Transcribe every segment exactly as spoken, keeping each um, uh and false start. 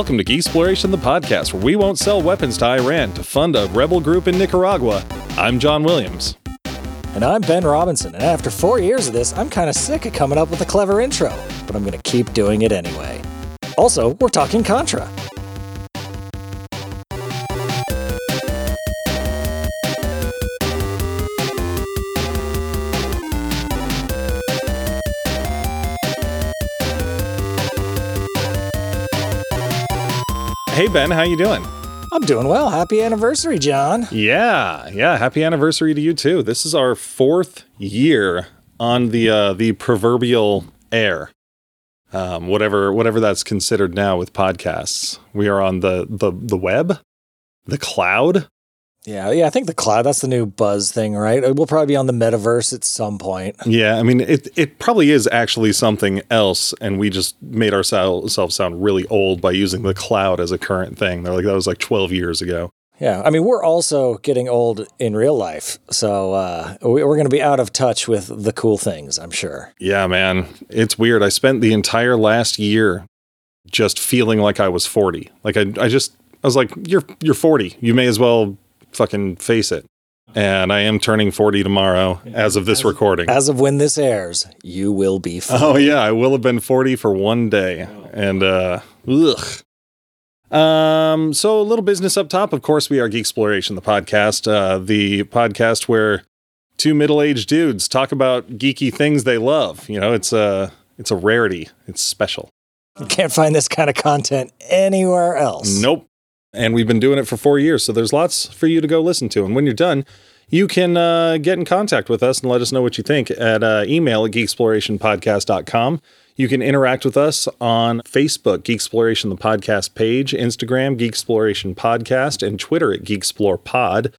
Welcome to Geeksploration, the podcast where we won't sell weapons to Iran to fund a rebel group in Nicaragua. I'm John Williams. And I'm Ben Robinson, and after four years of this, I'm kind of sick of coming up with a clever intro, but I'm going to keep doing it anyway. Also, we're talking Contra. Hey, Ben, how you doing? I'm doing well. Happy anniversary, John. Yeah, yeah. Happy anniversary to you, too. This is our fourth year on the uh, the proverbial air, um, whatever whatever that's considered now with podcasts. We are on the, the, the web, the cloud. Yeah, yeah. I think the cloud, that's the new buzz thing, right? We'll probably be on the metaverse at some point. Yeah, I mean, it it probably is actually something else, and we just made ourselves sound really old by using the cloud as a current thing. They're like, that was like twelve years ago. Yeah, I mean, we're also getting old in real life, so uh, we're going to be out of touch with the cool things, I'm sure. Yeah, man. It's weird. I spent the entire last year just feeling like I was forty. Like, I I just, I was like, you're you're forty. You may as well fucking face it. And I am turning forty tomorrow as of this as, recording. As of when this airs, you will be forty. Oh yeah, I will have been forty for one day. And uh ugh. Um so a little business up top. Of course, we are Geeksploration, the podcast, uh the podcast where two middle-aged dudes talk about geeky things they love. You know, it's a it's a rarity. It's special. You can't find this kind of content anywhere else. Nope. And we've been doing it for four years, so there's lots for you to go listen to. And when you're done, you can uh, get in contact with us and let us know what you think at uh, email at geeksploration podcast dot com. You can interact with us on Facebook, Geeksploration, the podcast page, Instagram, Geeksploration Podcast, and Twitter at GeeksplorPod.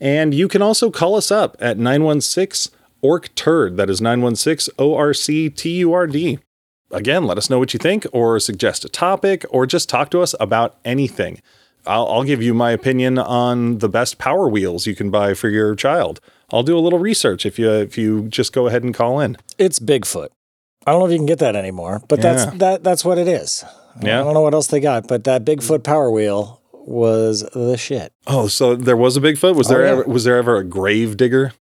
And you can also call us up at nine one six O R C T U R D. That is nine one six O R C T U R D. Again, let us know what you think, or suggest a topic, or just talk to us about anything. I'll, I'll give you my opinion on the best Power Wheels you can buy for your child. I'll do a little research if you if you just go ahead and call in. It's Bigfoot. I don't know if you can get that anymore, but yeah. that's that that's what it is. Yeah. I don't know what else they got, but that Bigfoot Power Wheel was the shit. Oh, so there was a Bigfoot? Was oh, there yeah. ever, was there ever a grave digger?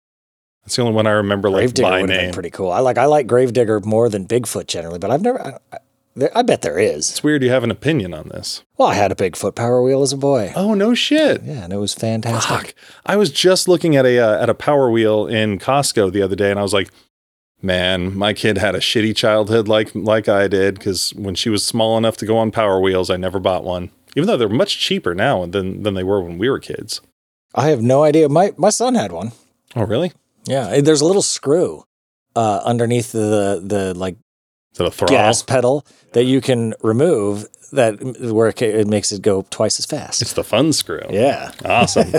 That's the only one I remember, like, by name. Gravedigger pretty cool. I like I like Gravedigger more than Bigfoot generally, but I've never. I, I, I bet there is. It's weird you have an opinion on this. Well, I had a Bigfoot Power Wheel as a boy. Oh, no shit. Yeah, and it was fantastic. Fuck. I was just looking at a uh, at a Power Wheel in Costco the other day, and I was like, man, my kid had a shitty childhood like like I did, because when she was small enough to go on Power Wheels, I never bought one, even though they're much cheaper now than than they were when we were kids. I have no idea. My my son had one. Oh, really? Yeah, there's a little screw uh, underneath the the like the gas pedal that you can remove that where it makes it go twice as fast. It's the fun screw. Yeah, awesome.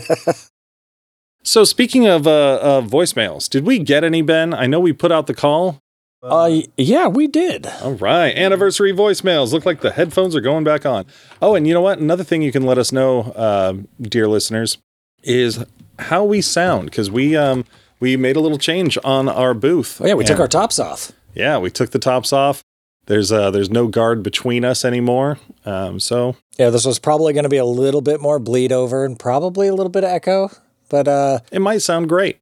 So speaking of uh, uh, voicemails, did we get any, Ben? I know we put out the call. Uh, yeah, we did. All right, anniversary voicemails. Look like the headphones are going back on. Oh, and you know what? Another thing you can let us know, uh, dear listeners, is how we sound, because we um. We made a little change on our booth. Oh, yeah, we took our tops off. Yeah, we took the tops off. There's uh, there's no guard between us anymore. Um, so yeah, this was probably going to be a little bit more bleed over and probably a little bit of echo, but uh, it might sound great.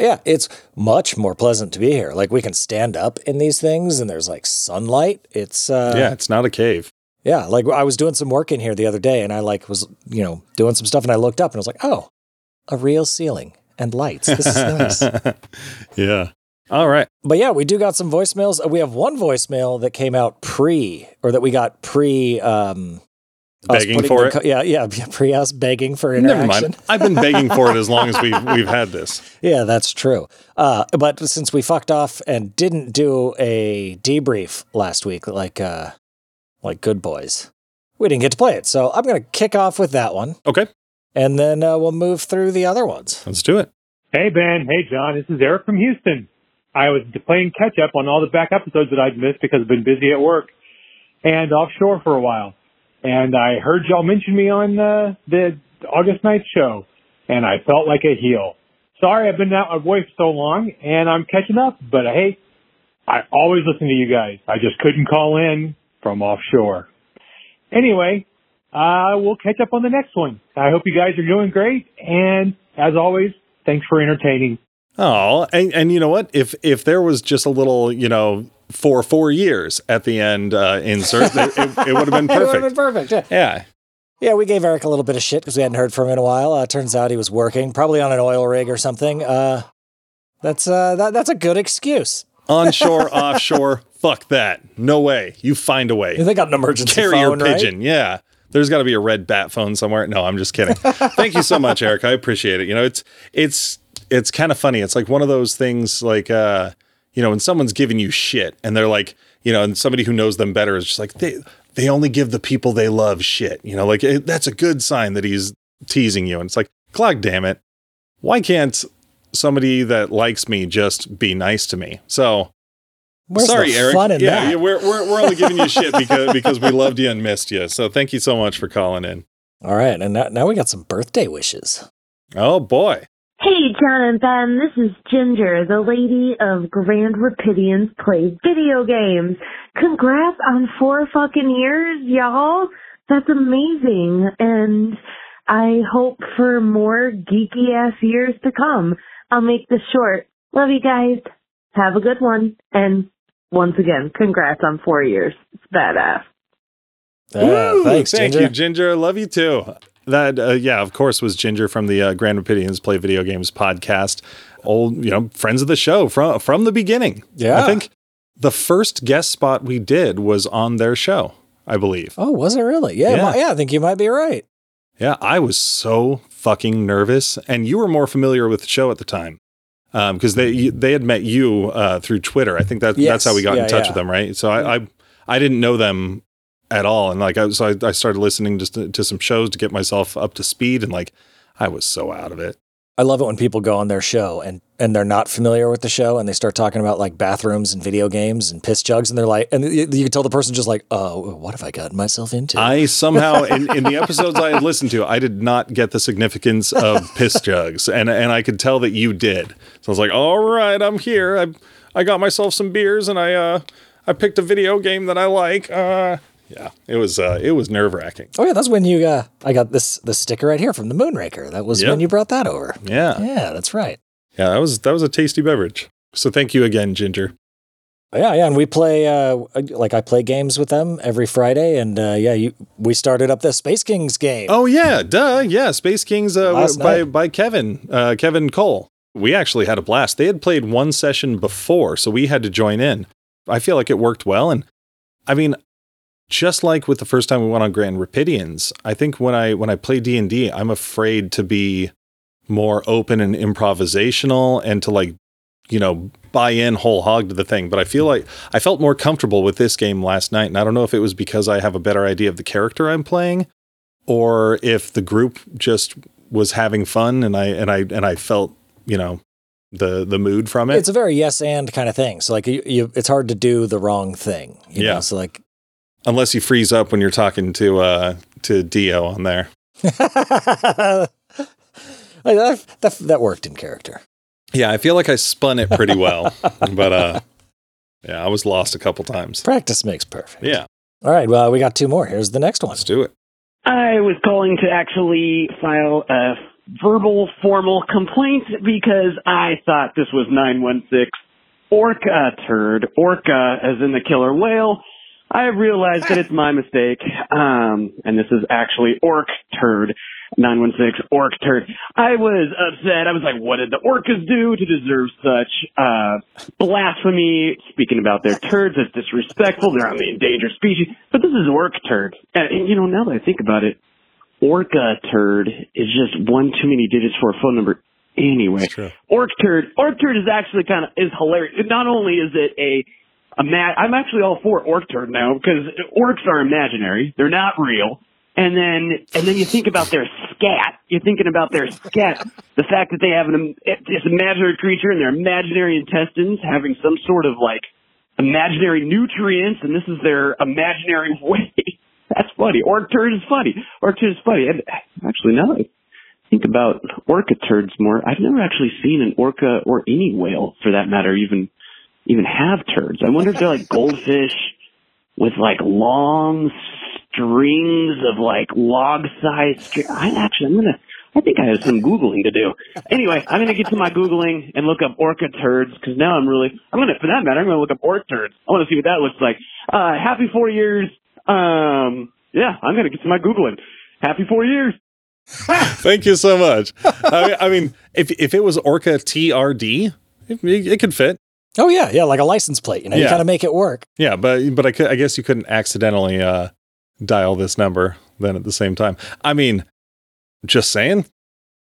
Yeah, it's much more pleasant to be here. Like, we can stand up in these things, and there's like sunlight. It's uh, yeah, it's not a cave. Yeah, like I was doing some work in here the other day, and I like was you know doing some stuff, and I looked up, and I was like, oh, a real ceiling. And lights. This is nice. Yeah. All right. But yeah, we do got some voicemails. We have one voicemail that came out pre, or that we got pre... Um, begging for it? Co- yeah, yeah, pre us begging for interaction. Never mind. I've been begging for it as long as we've, we've had this. Yeah, that's true. Uh, but since we fucked off and didn't do a debrief last week, like uh, like good boys, we didn't get to play it. So I'm going to kick off with that one. Okay. And then uh, we'll move through the other ones. Let's do it. Hey, Ben. Hey, John. This is Eric from Houston. I was playing catch-up on all the back episodes that I'd missed because I've been busy at work and offshore for a while. And I heard y'all mention me on uh, the August ninth show, and I felt like a heel. Sorry I've been out of my voice so long, and I'm catching up. But, hey, I always listen to you guys. I just couldn't call in from offshore. Anyway, uh, we'll catch up on the next one. I hope you guys are doing great. And as always, thanks for entertaining. Oh, and, and you know what? If if there was just a little, you know, for four years at the end uh, insert, it, it, it would have been perfect. It would have been perfect, yeah. Yeah. Yeah, we gave Eric a little bit of shit because we hadn't heard from him in a while. Uh, turns out he was working, probably on an oil rig or something. Uh, that's uh, that, that's a good excuse. Onshore, offshore, fuck that. No way. You find a way. They got an emergency carrier phone, pigeon, right? Yeah. There's got to be a red bat phone somewhere. No, I'm just kidding. Thank you so much, Eric. I appreciate it. You know, it's it's it's kind of funny. It's like one of those things, like uh, you know, when someone's giving you shit and they're like, you know, and somebody who knows them better is just like they. They only give the people they love shit. You know, like it, that's a good sign that he's teasing you. And it's like, God damn it. Why can't somebody that likes me just be nice to me? So where's sorry, Eric. Fun in yeah, that? yeah, we're, we're, we're only giving you shit because, because we loved you and missed you. So thank you so much for calling in. All right. And now, now we got some birthday wishes. Oh boy. Hey, John and Ben, this is Ginger, the lady of Grand Rapidians Play Video Games. Congrats on four fucking years, y'all. That's amazing. And I hope for more geeky-ass years to come. I'll make this short. Love you guys. Have a good one. And once again, congrats on four years. It's badass. Uh, thanks, Thank Ginger. you, Ginger. Love you, too. That, uh, yeah, of course, was Ginger from the uh, Grand Rapidians Play Video Games podcast. Old, you know, friends of the show from from the beginning. Yeah. I think the first guest spot we did was on their show, I believe. Oh, was it really? Yeah, yeah. My, yeah, I think you might be right. Yeah, I was so fucking nervous. And you were more familiar with the show at the time because um, they they had met you uh, through Twitter. I think that, yes. that's how we got yeah, in touch yeah. with them, right? So I, I I didn't know them at all, and like I so I, I started listening just to, to some shows to get myself up to speed, and like I was so out of it. I love it when people go on their show and and they're not familiar with the show, and they start talking about like bathrooms and video games and piss jugs, and they're like, and you, you can tell the person just like, oh, what have I gotten myself into? I somehow in, in the episodes I had listened to, I did not get the significance of piss jugs, and and I could tell that you did. So I was like, all right, I'm here. I I got myself some beers, and I uh I picked a video game that I like. Uh, Yeah, it was uh, it was nerve wracking. Oh yeah, that's when you uh, I got this this sticker right here from the Moonraker. That was yep. when you brought that over. Yeah, yeah, that's right. Yeah, that was that was a tasty beverage. So thank you again, Ginger. Yeah, yeah, and we play uh, like I play games with them every Friday, and uh, yeah, you, we started up the Space Kings game. Oh yeah, duh, yeah, Space Kings uh, by by Kevin uh, Kevin Cole. We actually had a blast. They had played one session before, so we had to join in. I feel like it worked well, and I mean. Just like with the first time we went on Grand Rapidians, I think when I when I play D and D, I'm afraid to be more open and improvisational and to like, you know, buy in whole hog to the thing. But I feel like I felt more comfortable with this game last night. And I don't know if it was because I have a better idea of the character I'm playing or if the group just was having fun and I and I and I felt, you know, the the mood from it. It's a very yes and kind of thing. So like you, you it's hard to do the wrong thing. You yeah. know? So like unless you freeze up when you're talking to uh, to Dio on there. that, that, that worked in character. Yeah, I feel like I spun it pretty well. but uh, yeah, I was lost a couple times. Practice makes perfect. Yeah. All right, well, we got two more. Here's the next one. Let's do it. I was calling to actually file a verbal formal complaint because I thought this was nine one six Orca Turd. Orca as in the killer whale. I realized that it's my mistake, um, and this is actually Orc Turd, nine one six Orc Turd. I was upset. I was like, what did the orcas do to deserve such uh, blasphemy? Speaking about their turds is disrespectful. They're on the endangered species. But this is Orc Turd. And, and, you know, now that I think about it, Orca Turd is just one too many digits for a phone number anyway. Orc Turd, Orc Turd is actually kind of is hilarious. Not only is it a... I'm actually all for Orc Turd now because orcs are imaginary. They're not real. And then and then you think about their scat. You're thinking about their scat. The fact that they have an, this imaginary creature in their imaginary intestines having some sort of, like, imaginary nutrients, and this is their imaginary way. That's funny. Orc Turd is funny. Orc Turd is funny. And actually, now that I think about Orca Turds more, I've never actually seen an orca or any whale, for that matter, even... even have turds. I wonder if they're like goldfish with like long strings of like log-sized strings. I actually, I'm gonna. I think I have some Googling to do. Anyway, I'm going to get to my Googling and look up orca turds, because now I'm really, I'm going to, for that matter, I'm going to look up orc turds. I want to see what that looks like. Uh, happy four years. Um, yeah, I'm going to get to my Googling. Happy four years. Thank you so much. I mean, I mean, if if it was orca T R D, it, it could fit. Oh, yeah. Yeah, like a license plate. You know, yeah. You got to make it work. Yeah, but but I, could, I guess you couldn't accidentally uh, dial this number then at the same time. I mean... Just saying,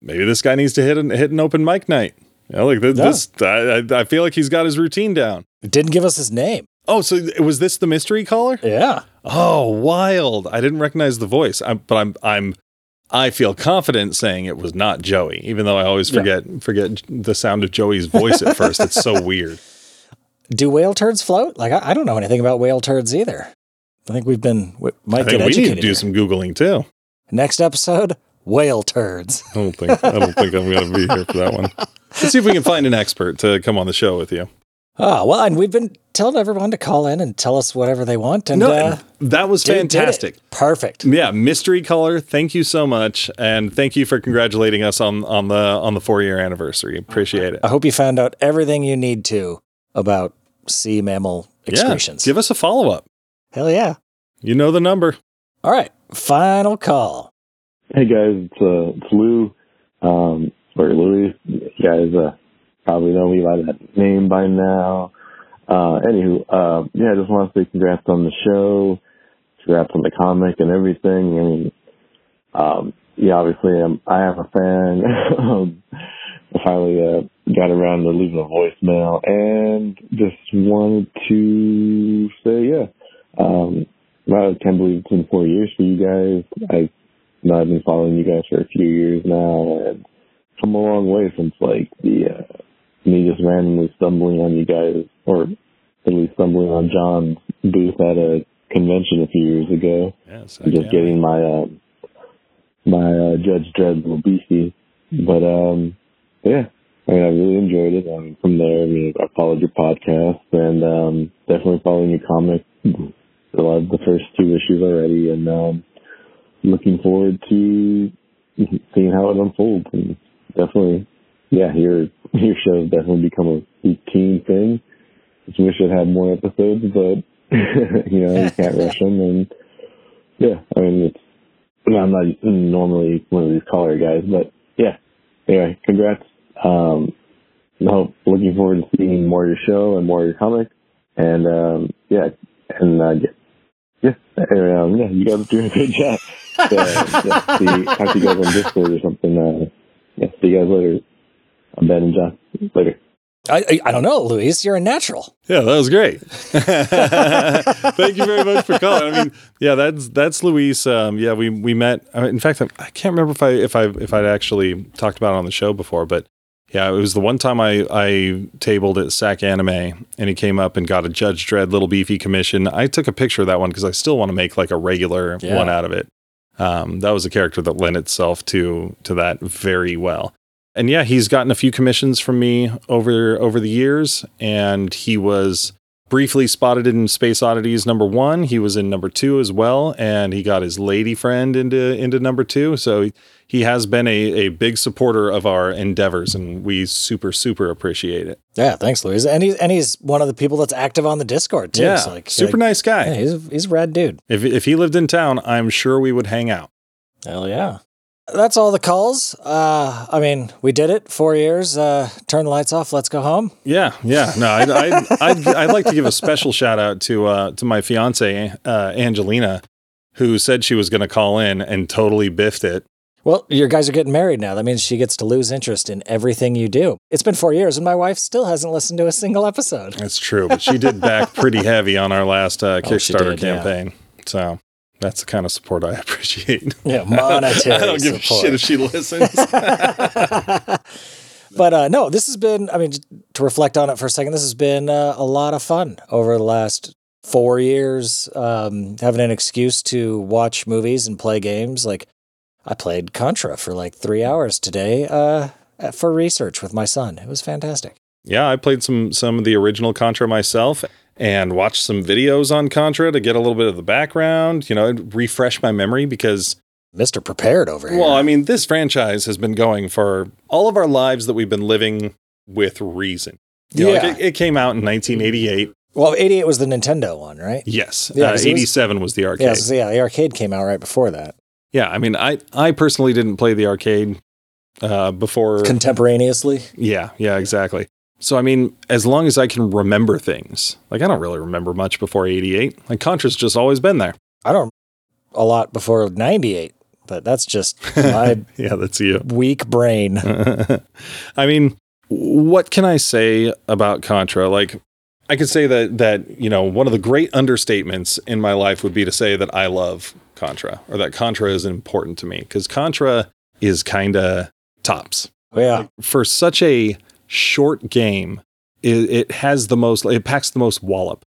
maybe this guy needs to hit an hit an open mic night. You know, like th- no. this, I, I feel like he's got his routine down. It didn't give us his name. Oh, so was this the mystery caller? Yeah. Oh, wild! I didn't recognize the voice, I'm, but I'm I'm I feel confident saying it was not Joey, even though I always forget yeah. forget the sound of Joey's voice at first. It's so weird. Do whale turds float? Like I, I don't know anything about whale turds either. I think we've been we might I get think educated. We need to do here. some Googling too. Next episode. Whale turds. I don't think I don't think I'm going to be here for that one. Let's see if we can find an expert to come on the show with you. Oh, well, and we've been telling everyone to call in and tell us whatever they want. And no, uh, that was did, fantastic. Did Perfect. Yeah, mystery caller. Thank you so much, and thank you for congratulating us on on the on the four year anniversary. Appreciate it. I hope you found out everything you need to about sea mammal excretions. Yeah, give us a follow up. Hell yeah. You know the number. All right, final call. Hey guys, it's, uh, it's Lou, um, or Louis. You guys, uh, probably know me by that name by now. Uh, anywho, uh, yeah, I just want to say congrats on the show, congrats on the comic and everything. I mean, um, yeah, obviously I'm, I am a fan. I finally, uh, got around to leaving a voicemail and just wanted to say, yeah, um, wow, I can't believe it's been four years for you guys. I, You know, I've been following you guys for a few years now, and come a long way since, like, the uh, me just randomly stumbling on you guys, or at least stumbling on John's booth at a convention a few years ago. Yes, I just getting be. my uh, my uh, Judge Dredd little beastie. But, um, yeah, I mean, I really enjoyed it. Um, from there, I mean, I followed your podcast, and um, definitely following your comic. I love the first two issues already, and... Um, looking forward to seeing how it unfolds, and definitely, yeah, your your show has definitely become a routine thing. Just wish it had more episodes, but you know, you can't rush them. And yeah, I mean, it's I'm not normally one of these caller guys, but yeah. Anyway, congrats. Um, no, looking forward to seeing more of your show and more of your comic, and um, yeah, and uh, yeah, anyway, um, yeah, you guys are doing a good job. So, yeah, see, talk to you guys on Discord or something. Uh, yeah, see you guys later. I'm Ben and John. Later. I, I don't know, Luis. You're a natural. Yeah, that was great. Thank you very much for calling. I mean, yeah, that's that's Luis. Um, yeah, we we met. I mean, in fact, I, I can't remember if I if I if I'd actually talked about it on the show before, but yeah, it was the one time I I tabled at S A C Anime, and he came up and got a Judge Dredd Little Beefy commission. I took a picture of that one because I still want to make like a regular yeah. one out of it. Um, that was a character that lent itself to to that very well. And yeah, he's gotten a few commissions from me over over the years, and he was briefly spotted in Space Oddities number one. He was in number two as well, and he got his lady friend into into number two. So he has been a, a big supporter of our endeavors, and we super, super appreciate it. Yeah, thanks, Luis. And he's, and he's one of the people that's active on the Discord, too. Yeah, so like, super like, nice guy. Yeah, he's, he's a rad dude. If, if he lived in town, I'm sure we would hang out. Hell yeah. That's all the calls. Uh, I mean, we did it. Four years. Uh, turn the lights off. Let's go home. Yeah, yeah. No, I'd, I'd, I'd, I'd like to give a special shout out to uh, to my fiance uh, Angelina, who said she was going to call in and totally biffed it. Well, your guys are getting married now. That means she gets to lose interest in everything you do. It's been four years, and my wife still hasn't listened to a single episode. That's true, but she did back pretty heavy on our last uh, Kickstarter oh, did, campaign. Yeah. So. That's the kind of support I appreciate. Yeah, monetary I don't give support. a shit if she listens. But uh, no, this has been, I mean, to reflect on it for a second, this has been uh, a lot of fun over the last four years, um, having an excuse to watch movies and play games. Like, I played Contra for like three hours today uh, for research with my son. It was fantastic. Yeah, I played some some of the original Contra myself. and watch some videos on Contra to get a little bit of the background, you know, refresh my memory because... Mister Prepared over here. Well, I mean, this franchise has been going for all of our lives that we've been living with reason. You know, yeah. Like it, it came out in nineteen eighty-eight. Well, eighty-eight was the Nintendo one, right? Yes. Yeah, uh, eighty-seven was, was the arcade. Yeah, so yeah, the arcade came out right before that. Yeah, I mean, I, I personally didn't play the arcade uh, before... Contemporaneously? Yeah, yeah, exactly. So, I mean, as long as I can remember things, like I don't really remember much before eighty-eight. Like Contra's just always been there. I don't a lot before ninety-eight, but that's just my yeah, that's you. Weak brain. I mean, what can I say about Contra? Like I could say that, that, you know, one of the great understatements in my life would be to say that I love Contra or that Contra is important to me because Contra is kind of tops. Oh, yeah. Like, for such a short game, it, it has the most, it packs the most wallop.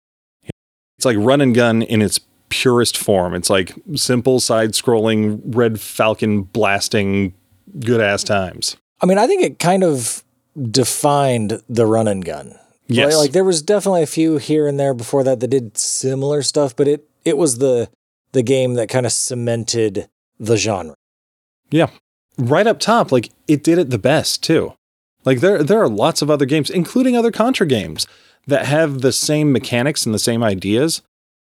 It's like run and gun in its purest form. It's like simple side-scrolling, Red Falcon blasting good-ass times. I mean, I think it kind of defined the run and gun. Yes. Right? Like, there was definitely a few here and there before that that did similar stuff, but it, it was the, the game that kind of cemented the genre. Yeah. Right up top, like, it did it the best, too. Like there, there are lots of other games, including other Contra games that have the same mechanics and the same ideas.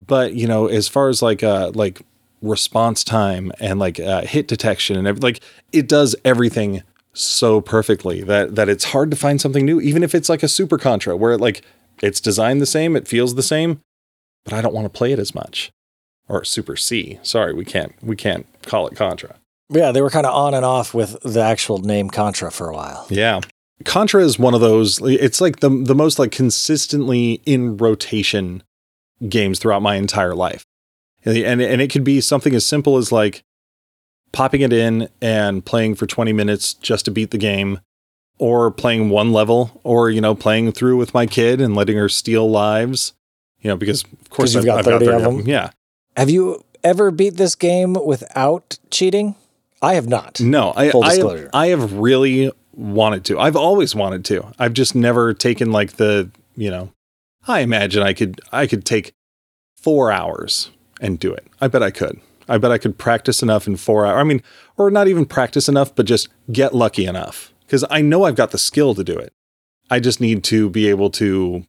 But, you know, as far as like, uh, like response time and like uh, hit detection and everything, like it does everything so perfectly that, that it's hard to find something new, even if it's like a Super Contra where it, like it's designed the same, it feels the same, but I don't want to play it as much. Or Super C. Sorry, we can't, we can't call it Contra. Yeah, they were kind of on and off with the actual name Contra for a while. Yeah. Contra is one of those, it's like the the most like consistently in rotation games throughout my entire life. And, and, and it could be something as simple as like popping it in and playing for twenty minutes just to beat the game, or playing one level, or, you know, playing through with my kid and letting her steal lives, you know, because of course I've, got, I've thirty got thirty of them. Of them. Yeah. Have you ever beat this game without cheating? I have not. No, I, Full disclosure. I, I have really wanted to. I've always wanted to. I've just never taken like the, you know, I imagine I could, I could take four hours and do it. I bet I could. I bet I could practice enough in four hours. I mean, or not even practice enough, but just get lucky enough because I know I've got the skill to do it. I just need to be able to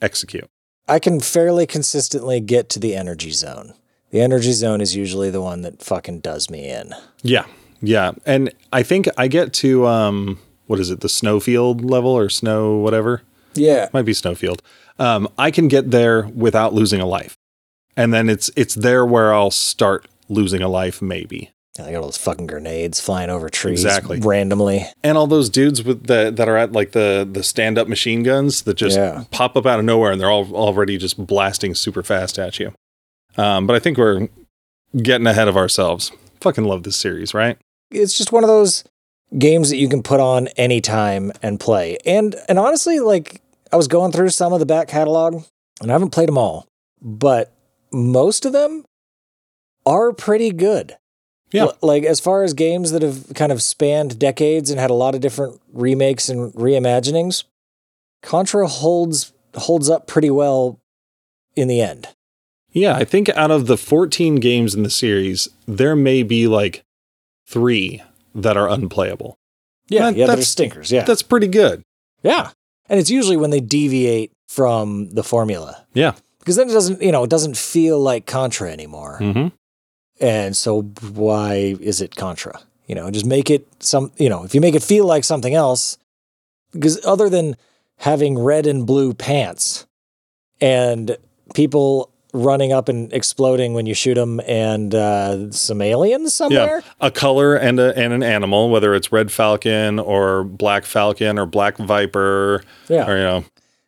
execute. I can fairly consistently get to the energy zone. The energy zone is usually the one that fucking does me in. Yeah. Yeah. And I think I get to, um, what is it? The snowfield level or snow, whatever. Yeah. Might be snowfield. Um, I can get there without losing a life. And then it's, it's there where I'll start losing a life. Maybe. Yeah, I got all those fucking grenades flying over trees. Exactly. Randomly. And all those dudes with the, that are at like the, the stand up machine guns that just yeah. pop up out of nowhere. And they're all already just blasting super fast at you. Um, but I think we're getting ahead of ourselves. Fucking love this series, right? It's just one of those games that you can put on anytime and play. And and honestly, like I was going through some of the back catalog and I haven't played them all, but most of them are pretty good. Yeah. L- like as far as games that have kind of spanned decades and had a lot of different remakes and reimaginings, Contra holds holds up pretty well in the end. Yeah, I think out of the fourteen games in the series, there may be like three that are unplayable. Yeah, that, yeah, they're stinkers. Yeah, that's pretty good. Yeah, and it's usually when they deviate from the formula. Yeah, because then it doesn't, you know, it doesn't feel like Contra anymore. Mm-hmm. And so, why is it Contra? You know, just make it some. You know, if you make it feel like something else, because other than having red and blue pants and people running up and exploding when you shoot them and uh, some aliens somewhere. Yeah, a color and a, and an animal, whether it's Red Falcon or Black Falcon or Black Viper. Yeah. Or, you know.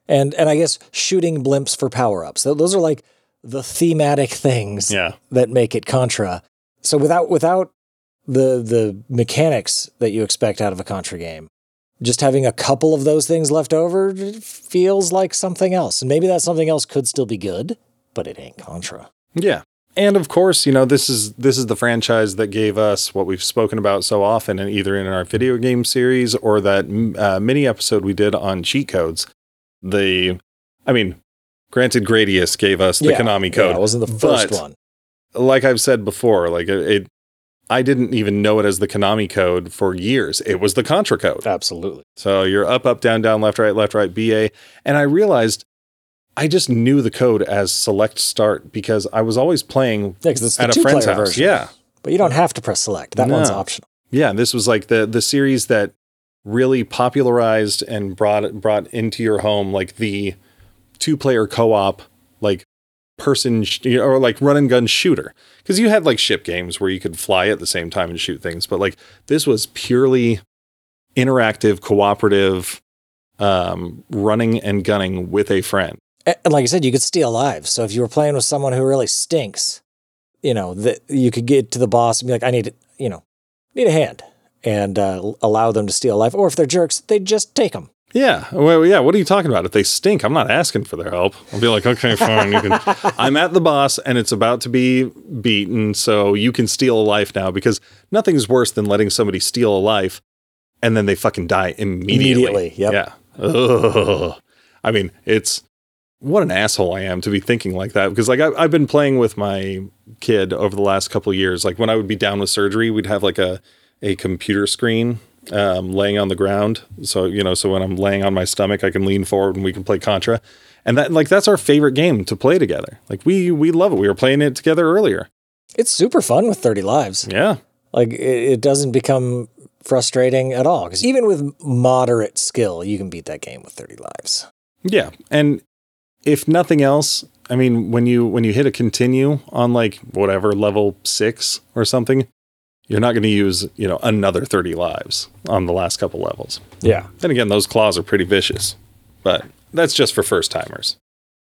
And, and I guess shooting blimps for power-ups. Those are like the thematic things yeah. that make it Contra. So without, without the, the mechanics that you expect out of a Contra game, just having a couple of those things left over feels like something else. And maybe that something else could still be good. But it ain't Contra. Yeah. And of course, you know, this is this is the franchise that gave us what we've spoken about so often, and either in our video game series or that uh, mini episode we did on cheat codes. The, I mean, Granted, Gradius gave us the yeah, Konami code. Yeah, it wasn't the first but, one. Like I've said before, like it, I didn't even know it as the Konami code for years. It was the Contra code. Absolutely. So you're up, up, down, down, left, right, left, right, B A. And I realized I just knew the code as select start because I was always playing yeah, at a friend's house. Version. Yeah. But you don't have to press select. That no. one's optional. Yeah. This was like the, the series that really popularized and brought brought into your home, like the two player co-op, like person sh- or like run and gun shooter. Because you had like ship games where you could fly at the same time and shoot things, but like this was purely interactive, cooperative, um, running and gunning with a friend. And like I said, you could steal lives. So if you were playing with someone who really stinks, you know, that you could get to the boss and be like, I need, you know, need a hand, and uh, allow them to steal life. Or if they're jerks, they just take them. Yeah. Well, yeah. What are you talking about? If they stink, I'm not asking for their help. I'll be like, okay, fine. You can. I'm at the boss and it's about to be beaten. So you can steal a life now, because nothing's worse than letting somebody steal a life and then they fucking die immediately. Immediately. Yep. Yeah. Ugh. I mean, it's what an asshole I am to be thinking like that, because like I, I've been playing with my kid over the last couple of years. Like when I would be down with surgery, we'd have like a, a computer screen um, laying on the ground. So, you know, so when I'm laying on my stomach, I can lean forward and we can play Contra. And that, like, that's our favorite game to play together. Like we, we love it. We were playing it together earlier. It's super fun with thirty lives. Yeah. Like it, it doesn't become frustrating at all. Cause even with moderate skill, you can beat that game with thirty lives. Yeah. And if nothing else, I mean, when you, when you hit a continue on like whatever level six or something, you're not going to use, you know, another thirty lives on the last couple levels. Yeah. Then again, those claws are pretty vicious, but that's just for first timers.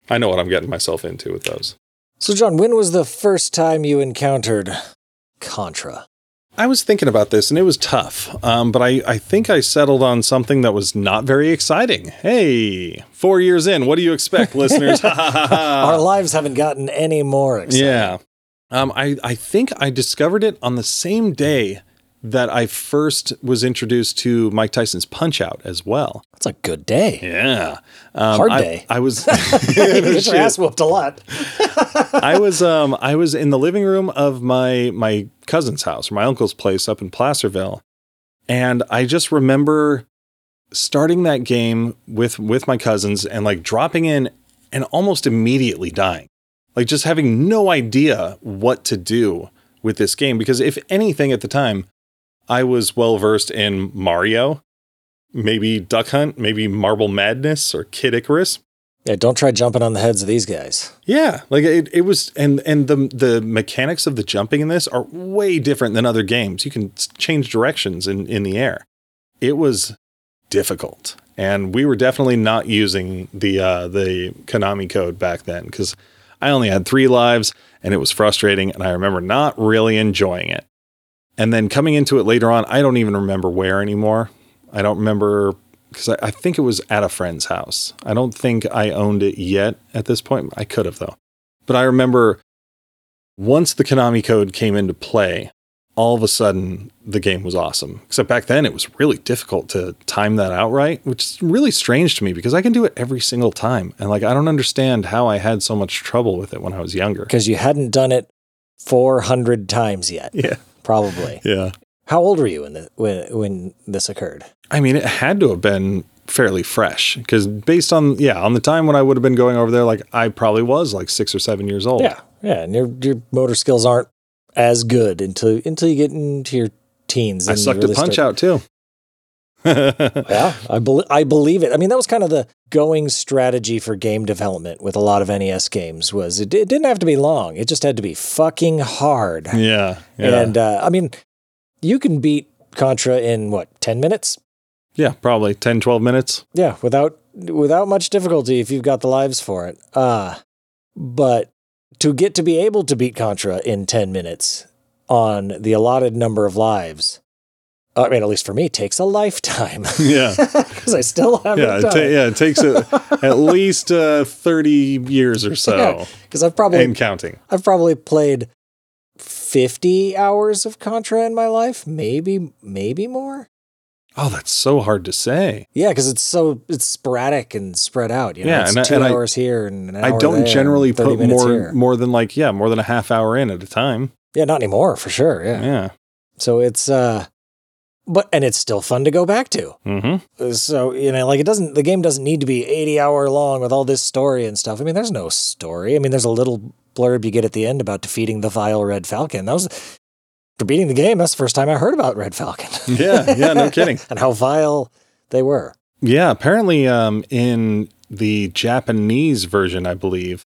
I know what I'm getting myself into with those. So, John, when was the first time you encountered Contra? I was thinking about this, and it was tough, um, but I, I think I settled on something that was not very exciting. Hey, four years in, what do you expect, listeners? Our lives haven't gotten any more exciting. Yeah. Um, I, I think I discovered it on the same day that I first was introduced to Mike Tyson's Punch-Out as well. That's a good day. Yeah. Um, Hard I, day. I was... You get your ass whooped a lot. I was um, I was in the living room of my, my cousin's house, or my uncle's place up in Placerville, and I just remember starting that game with, with my cousins and like dropping in and almost immediately dying. Like just having no idea what to do with this game, because if anything at the time, I was well versed in Mario, maybe Duck Hunt, maybe Marble Madness or Kid Icarus. Yeah, don't try jumping on the heads of these guys. Yeah, like it, it was, and and the the mechanics of the jumping in this are way different than other games. You can change directions in, in the air. It was difficult, and we were definitely not using the uh, the Konami code back then, because I only had three lives and it was frustrating, and I remember not really enjoying it. And then coming into it later on, I don't even remember where anymore. I don't remember, because I, I think it was at a friend's house. I don't think I owned it yet at this point. I could have, though. But I remember once the Konami code came into play, all of a sudden the game was awesome. Except back then it was really difficult to time that out right, which is really strange to me, because I can do it every single time. And like, I don't understand how I had so much trouble with it when I was younger. Because you hadn't done it four hundred times yet. Yeah. Probably. Yeah. How old were you when, the, when, when this occurred? I mean, it had to have been fairly fresh, because based on, yeah, on the time when I would have been going over there, like I probably was like six or seven years old. Yeah. Yeah. And your, your motor skills aren't as good until until you get into your teens. And I sucked really at Punch start... Out too. Yeah, I, be- I believe it. I mean, that was kind of the going strategy for game development with a lot of N E S games, was it, it didn't have to be long. It just had to be fucking hard. Yeah. yeah. And uh, I mean, you can beat Contra in what, ten minutes? Yeah, probably ten, twelve minutes. Yeah. Without, without much difficulty if you've got the lives for it. Uh, but to get to be able to beat Contra in ten minutes on the allotted number of lives, I mean, at least for me, takes a lifetime. Yeah. Because I still haven't yeah, done it. Ta- yeah, it takes a, at least uh, thirty years or so. Because yeah, I've probably... And counting. I've probably played fifty hours of Contra in my life, maybe maybe more. Oh, that's so hard to say. Yeah, because it's so it's sporadic and spread out. You know, yeah, it's and two and hours I, here and an hour there. I don't there generally put more here. more than like yeah more than a half hour in at a time. Yeah, not anymore for sure. Yeah, yeah. So it's uh, but and it's still fun to go back to. Mm-hmm. So you know, like it doesn't the game doesn't need to be eighty hour long with all this story and stuff. I mean, there's no story. I mean, there's a little blurb you get at the end about defeating the vile Red Falcon. That was. After beating the game, that's the first time I heard about Red Falcon. yeah, yeah, no kidding. And how vile they were. Yeah, apparently um, in the Japanese version, I believe,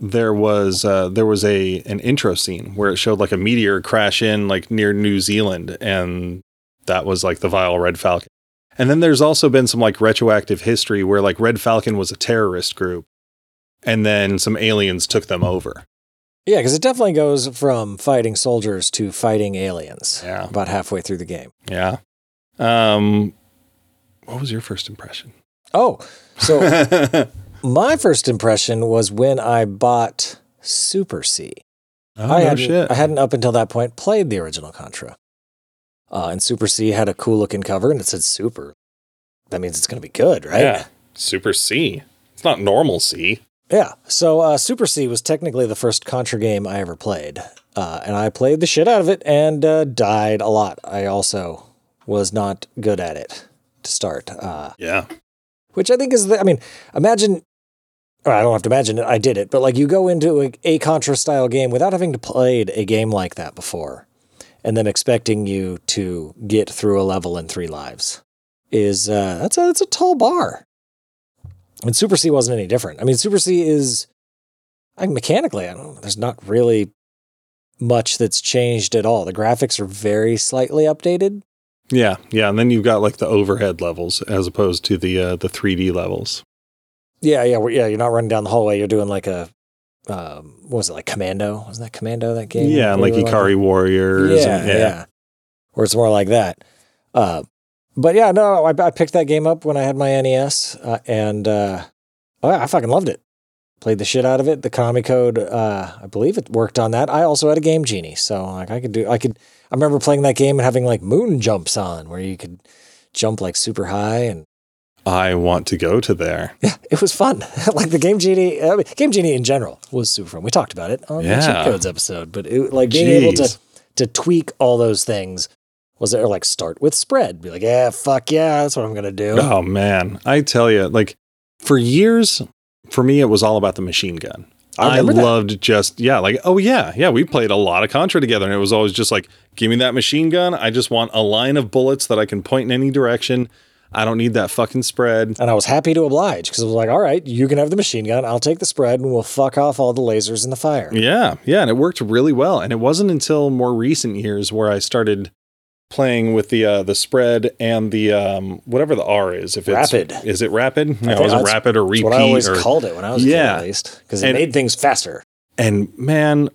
there was uh, there was a an intro scene where it showed like a meteor crash in like near New Zealand, and that was like the vile Red Falcon. And then there's also been some like retroactive history where like Red Falcon was a terrorist group, and then some aliens took them over. Yeah, because it definitely goes from fighting soldiers to fighting aliens. Yeah. About halfway through the game. Yeah. Um, what was your first impression? Oh, so my first impression was when I bought Super C. Oh, I no hadn't, shit. I hadn't up until that point played the original Contra. Uh, and Super C had a cool looking cover and it said Super. That means it's going to be good, right? Yeah. Super C. It's not normal C. Yeah, so uh, Super C was technically the first Contra game I ever played, uh, and I played the shit out of it and uh, died a lot. I also was not good at it to start. Uh, yeah. Which I think is, the, I mean, imagine, or I don't have to imagine it, I did it, but like you go into a, a Contra-style game without having to played a game like that before, and them expecting you to get through a level in three lives, is uh, that's a, that's a tall bar. And Super C wasn't any different. I mean, Super C is, I mechanically, I don't know, there's not really much that's changed at all. The graphics are very slightly updated. Yeah, yeah, and then you've got like the overhead levels as opposed to the uh, the three D levels. Yeah, yeah, yeah. You're not running down the hallway. You're doing like a, um, what was it like Commando? Wasn't that Commando that game? Yeah, like Ikari Warriors. Yeah, and, yeah, yeah. Or it's more like that. Uh, But yeah, no, I, I picked that game up when I had my N E S, uh, and uh, I fucking loved it. Played the shit out of it. The Konami code, uh, I believe it worked on that. I also had a Game Genie, so like I could do, I could. I remember playing that game and having like moon jumps on, where you could jump like super high. And I want to go to there. Yeah, it was fun. Like the Game Genie, I mean, Game Genie in general was super fun. We talked about it on yeah. the Cheat Codes episode, but it, like being Jeez. able to to tweak all those things. Was it or like start with spread? Be like, yeah, fuck yeah, that's what I'm going to do. Oh, man. I tell you, like for years, for me, it was all about the machine gun. I, I loved that. Just, yeah, like, oh, yeah, yeah, we played a lot of Contra together. And it was always just like, give me that machine gun. I just want a line of bullets that I can point in any direction. I don't need that fucking spread. And I was happy to oblige because I was like, all right, you can have the machine gun. I'll take the spread and we'll fuck off all the lasers and the fire. Yeah, yeah. And it worked really well. And it wasn't until more recent years where I started playing with the uh, the spread and the um, whatever the R is. If it's rapid, is it rapid? No, was it rapid or repeat? That's what I always or, called it when I was yeah. a kid, at least, because it and, made things faster. And man,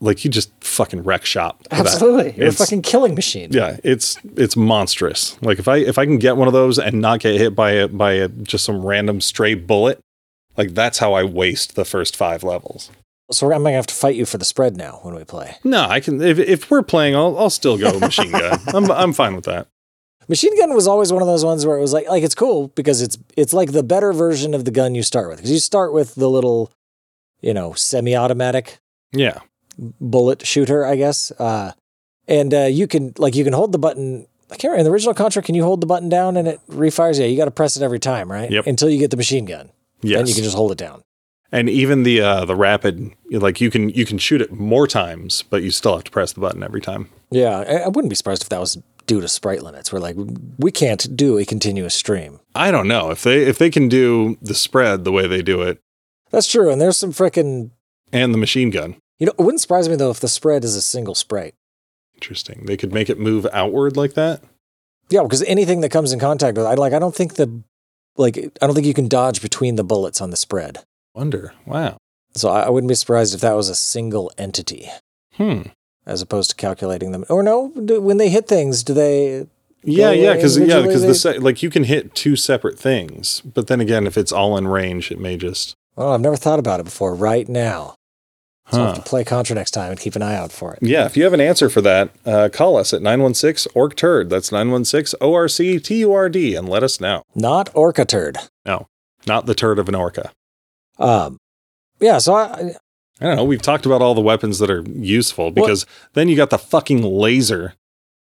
like you just fucking wreck shop. Absolutely, that. You're it's, a fucking killing machine. Yeah, it's it's monstrous. Like if I if I can get one of those and not get hit by a, by a, just some random stray bullet, like that's how I waste the first five levels. So I'm going to have to fight you for the spread now when we play. No, I can. If, if we're playing, I'll, I'll still go machine gun. I'm I'm fine with that. Machine gun was always one of those ones where it was like, like it's cool because it's it's like the better version of the gun you start with. Because you start with the little, you know, semi-automatic yeah. bullet shooter, I guess. Uh, and uh, you can like you can hold the button. I can't remember. In the original Contra, can you hold the button down and it refires? Yeah, you got to press it every time, right? Yep. Until you get the machine gun. Yes. Then you can just hold it down. And even the uh, the rapid, like you can you can shoot it more times, but you still have to press the button every time. Yeah, I wouldn't be surprised if that was due to sprite limits. We're like, we can't do a continuous stream. I don't know if they if they can do the spread the way they do it. That's true, and there's some frickin' and the machine gun. You know, it wouldn't surprise me though if the spread is a single sprite. Interesting. They could make it move outward like that. Yeah, because anything that comes in contact with, I like. I don't think the like I don't think you can dodge between the bullets on the spread. Wonder. Wow. So I wouldn't be surprised if that was a single entity. Hmm. As opposed to calculating them. Or no, do, when they hit things, do they... Yeah, yeah, because yeah, because the se- like you can hit two separate things. But then again, if it's all in range, it may just... Oh, I've never thought about it before. Right now, So huh. I'll have to play Contra next time and keep an eye out for it. Yeah, if you have an answer for that, uh, call us at nine one six O R C T U R D. That's nine one six O R C T U R D and let us know. Not Orca Turd. No, not the turd of an orca. Um, yeah, so I... I don't know. We've talked about all the weapons that are useful because well, then you got the fucking laser.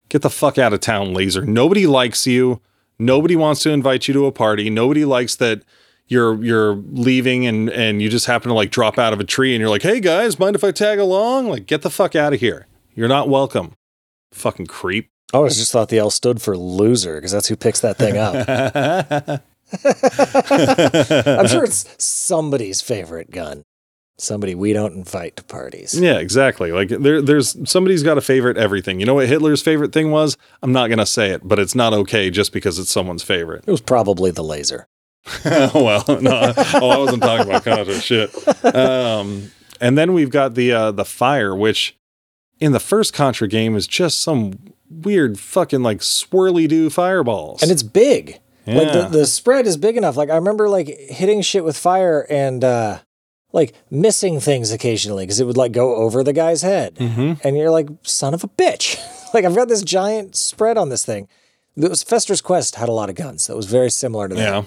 Get the fuck out of town, laser. Nobody likes you. Nobody wants to invite you to a party. Nobody likes that you're you're leaving and, and you just happen to like drop out of a tree and you're like, hey guys, mind if I tag along? Like, get the fuck out of here. You're not welcome. Fucking creep. I always just thought the L stood for loser because that's who picks that thing up. I'm sure it's somebody's favorite gun. Somebody we don't invite to parties. Yeah, exactly. Like there, there's somebody's got a favorite everything. You know what Hitler's favorite thing was? I'm not going to say it, but it's not okay just because it's someone's favorite. It was probably the laser. well, no, oh, I wasn't talking about Contra shit. Um, and then we've got the, uh, the fire, which in the first Contra game is just some weird fucking like swirly-doo fireballs. And it's big. Yeah. Like the, the spread is big enough. Like I remember like hitting shit with fire and, uh, like missing things occasionally because it would like go over the guy's head mm-hmm. and you're like, son of a bitch. Like I've got this giant spread on this thing. It was Fester's Quest had a lot of guns. That was very similar to that. Yeah.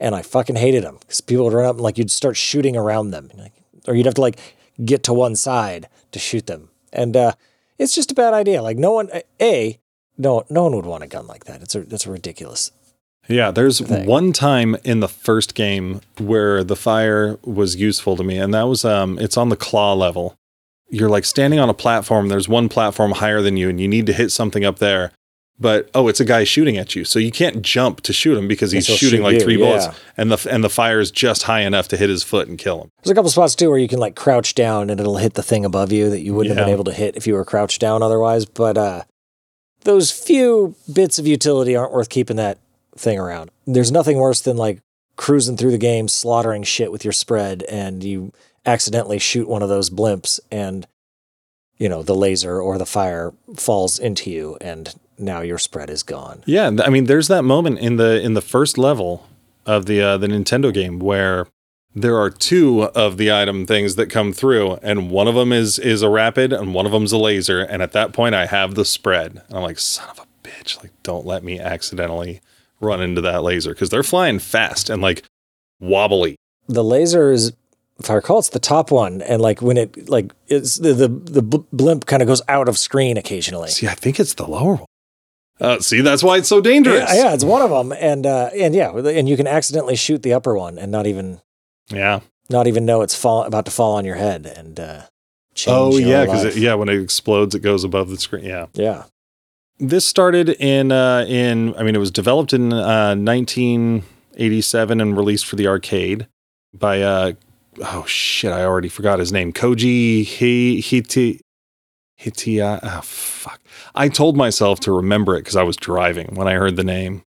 And I fucking hated them because people would run up and like, you'd start shooting around them like, or you'd have to like get to one side to shoot them. And, uh, it's just a bad idea. Like no one, a, no, no one would want a gun like that. It's a, that's a ridiculous Yeah, there's thing. One time in the first game where the fire was useful to me, and that was, um, it's on the claw level. You're like standing on a platform, there's one platform higher than you, and you need to hit something up there, but, oh, it's a guy shooting at you, so you can't jump to shoot him because he's shooting shoot like you. three bullets, yeah. and the and the fire is just high enough to hit his foot and kill him. There's a couple spots, too, where you can like crouch down, and it'll hit the thing above you that you wouldn't yeah. have been able to hit if you were crouched down otherwise, but uh, those few bits of utility aren't worth keeping that thing around. There's nothing worse than like cruising through the game, slaughtering shit with your spread, and you accidentally shoot one of those blimps and, you know, the laser or the fire falls into you and now your spread is gone. Yeah. I mean, there's that moment in the, in the first level of the, uh, the Nintendo game where there are two of the item things that come through and one of them is, is a rapid and one of them's a laser. And at that point I have the spread and I'm like, son of a bitch, like don't let me accidentally run into that laser because they're flying fast and like wobbly. The laser is, if I recall, it's the top one. And like when it, like it's the, the, the blimp kind of goes out of screen occasionally. See, I think it's the lower one. Uh, see, that's why it's so dangerous. Yeah, yeah, it's one of them. And, uh, and yeah, and you can accidentally shoot the upper one and not even, yeah, not even know it's fall about to fall on your head and, uh, change oh yeah. Cause it, yeah, when it explodes, it goes above the screen. Yeah. Yeah. This started in, uh, in, I mean, it was developed in uh, nineteen eighty-seven and released for the arcade by, uh, oh shit, I already forgot his name. Koji Hiti, Hiti, oh fuck. I told myself to remember it because I was driving when I heard the name.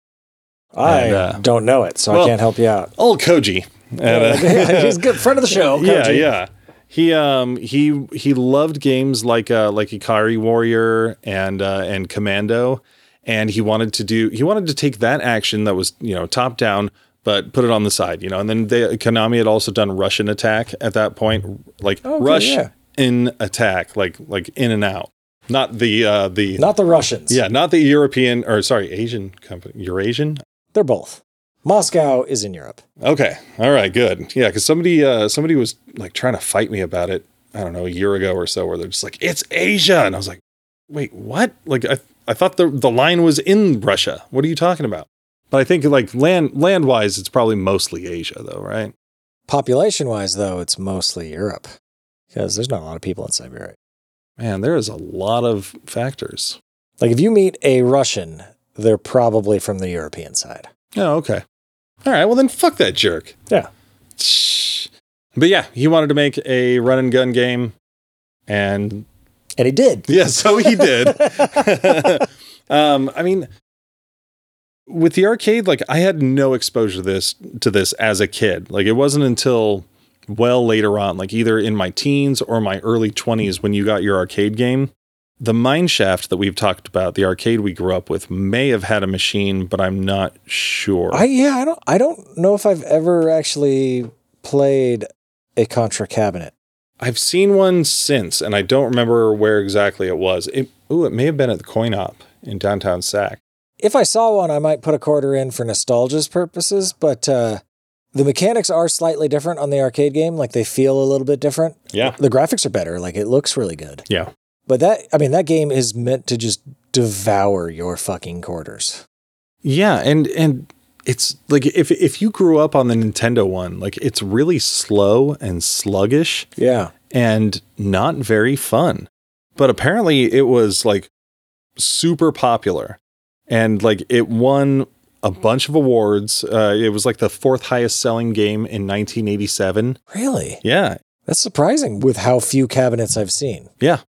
I and, uh, don't know it, so well, I can't help you out. Old Koji. And, uh, he's a good friend of the show, Koji. Yeah, yeah. He um he he loved games like uh like Ikari Warrior and uh, and Commando, and he wanted to do he wanted to take that action that was you know top down but put it on the side you know and then they, Konami had also done Russian Attack at that point like okay, rush yeah. in attack like like in and out not the uh, the not the Russians yeah not the European or sorry Asian company Eurasian they're both. Moscow is in Europe. Okay. All right. Good. Yeah. Cause somebody, uh, somebody was like trying to fight me about it. I don't know, a year ago or so where they're just like, it's Asia. And I was like, wait, what? Like, I, I thought the, the line was in Russia. What are you talking about? But I think like land, land wise, it's probably mostly Asia though. Right. Population wise though, it's mostly Europe because there's not a lot of people in Siberia. Man, there is a lot of factors. Like if you meet a Russian, they're probably from the European side. Oh, okay. All right, well then fuck that jerk. Yeah. But yeah, he wanted to make a run and gun game and and he did. Yeah, so he did. um, I mean with the arcade, like I had no exposure to this to this as a kid. Like it wasn't until well later on, like either in my teens or my early twenties when you got your arcade game. The mineshaft that we've talked about, the arcade we grew up with, may have had a machine, but I'm not sure. I yeah, I don't I don't know if I've ever actually played a Contra cabinet. I've seen one since, and I don't remember where exactly it was. It, ooh, it may have been at the Coin Op in downtown Sac. If I saw one, I might put a quarter in for nostalgia's purposes, but uh, the mechanics are slightly different on the arcade game. Like, they feel a little bit different. Yeah. The graphics are better. Like, it looks really good. Yeah. But that, I mean, that game is meant to just devour your fucking quarters. Yeah, and and... It's like if if you grew up on the Nintendo one, like it's really slow and sluggish. Yeah. And not very fun. But apparently it was like super popular and like it won a bunch of awards. Uh, it was like the fourth highest selling game in nineteen eighty-seven. Really? Yeah. That's surprising with how few cabinets I've seen. Yeah.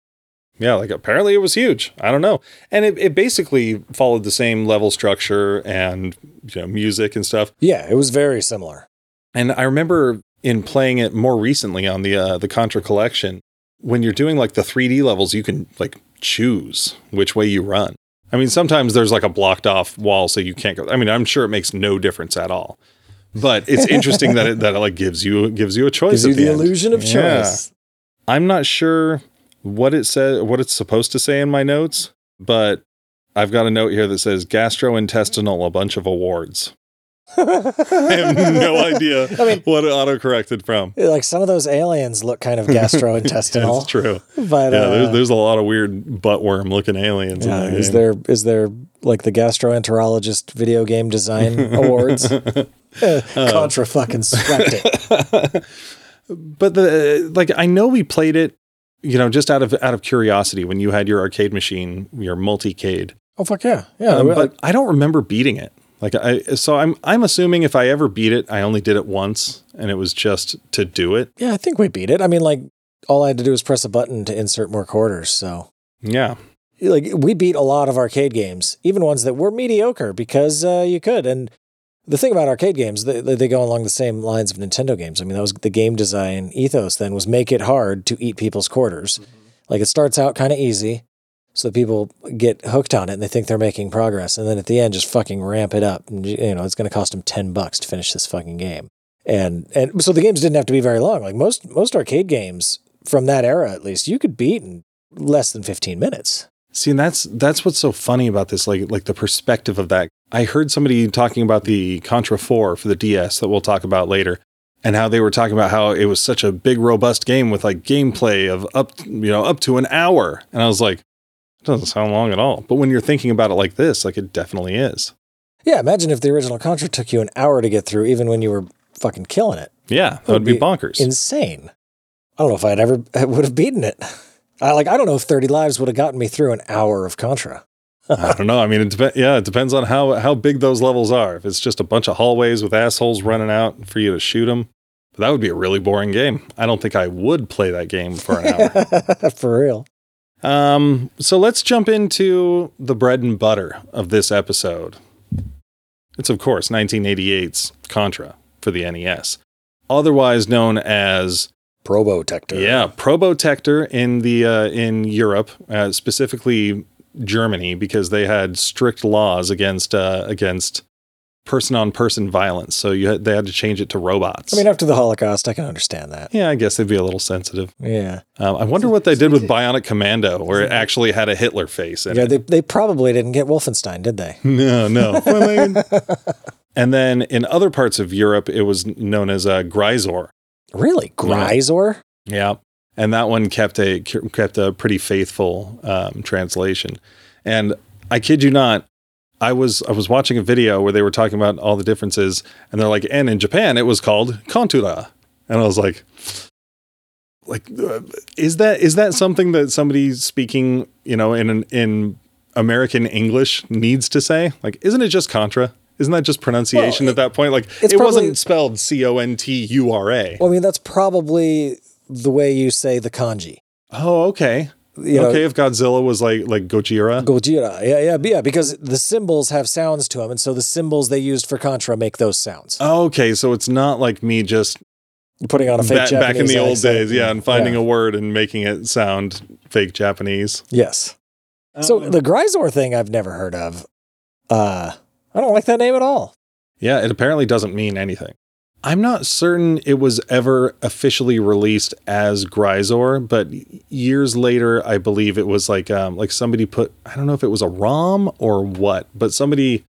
Yeah, like apparently it was huge. I don't know. And it, it basically followed the same level structure and, you know, music and stuff. Yeah, it was very similar. And I remember in playing it more recently on the uh, the Contra collection, when you're doing like the three D levels, you can like choose which way you run. I mean, sometimes there's like a blocked off wall so you can't go. I mean, I'm sure it makes no difference at all. But it's interesting that it that it like gives you gives you a choice. Gives you the, the illusion of choice. Yeah. I'm not sure what it said, what it's supposed to say in my notes, but I've got a note here that says gastrointestinal, a bunch of awards. I have no idea I mean, what it auto-corrected from. Like some of those aliens look kind of gastrointestinal. That's true. But, yeah, uh, there's, there's a lot of weird buttworm looking aliens. Yeah, in that is game. there is there like the gastroenterologist video game design awards? uh, Contra fucking swept it. But the like, I know we played it, you know, just out of out of curiosity, when you had your arcade machine, your multicade. Oh fuck yeah, yeah. Um, but I don't remember beating it. Like I, so I'm I'm assuming if I ever beat it, I only did it once, and it was just to do it. Yeah, I think we beat it. I mean, like all I had to do was press a button to insert more quarters. So yeah, like we beat a lot of arcade games, even ones that were mediocre, because uh, you could. And the thing about arcade games, they, they go along the same lines of Nintendo games. I mean, that was the game design ethos then, was make it hard to eat people's quarters. Mm-hmm. Like, it starts out kind of easy, so people get hooked on it, and they think they're making progress. And then at the end, just fucking ramp it up. And, you know, it's going to cost them ten bucks to finish this fucking game. And and so the games didn't have to be very long. Like, most, most arcade games from that era, at least, you could beat in less than fifteen minutes. See, and that's that's what's so funny about this, like like the perspective of that. I heard somebody talking about the Contra four for the D S that we'll talk about later, and how they were talking about how it was such a big, robust game with like gameplay of up, you know, up to an hour. And I was like, it doesn't sound long at all. But when you're thinking about it like this, like it definitely is. Yeah, imagine if the original Contra took you an hour to get through, even when you were fucking killing it. Yeah, that, that would be, be bonkers. Insane. I don't know if I'd ever I would have beaten it. I like I don't know if thirty lives would have gotten me through an hour of Contra. I don't know. I mean, it depends. Yeah, it depends on how, how big those levels are. If it's just a bunch of hallways with assholes running out for you to shoot them, but that would be a really boring game. I don't think I would play that game for an hour. For real. Um. So let's jump into the bread and butter of this episode. It's, of course, nineteen eighty-eight's Contra for the N E S, otherwise known as Probotector. Yeah, Probotector in the uh, in Europe, uh, specifically Germany, because they had strict laws against uh, against person-on-person violence, so you had, they had to change it to robots. I mean, after the Holocaust, I can understand that. Yeah, I guess they'd be a little sensitive. Yeah. Um, I wonder what they did with Bionic Commando, where it actually had a Hitler face in it. Yeah, they, they probably didn't get Wolfenstein, did they? No, no. And then in other parts of Europe, it was known as uh, Gryzor. Really? Gryzor? Yeah. And that one kept a kept a pretty faithful um, translation. And I kid you not, I was I was watching a video where they were talking about all the differences, and they're like, and in Japan it was called Contra. And I was like, like is that is that something that somebody speaking, you know, in an, in American English needs to say? Like, isn't it just Contra? Isn't that just pronunciation well, it, at that point? Like, it probably wasn't spelled C O N T U R A. Well, I mean, that's probably the way you say the kanji. Oh, okay. You okay, know, if Godzilla was like like Gojira. Gojira, yeah, yeah, yeah, because the symbols have sounds to them, and so the symbols they used for Contra make those sounds. Oh, okay, so it's not like me just putting on a fake ba- Japanese. Back in the old accent. days, yeah, and finding yeah. a word and making it sound fake Japanese. Yes. Um, so the Gryzor thing I've never heard of. Uh, I don't like that name at all. Yeah, it apparently doesn't mean anything. I'm not certain it was ever officially released as Gryzor, but years later, I believe it was like um, like somebody put, I don't know if it was a ROM or what, but somebody,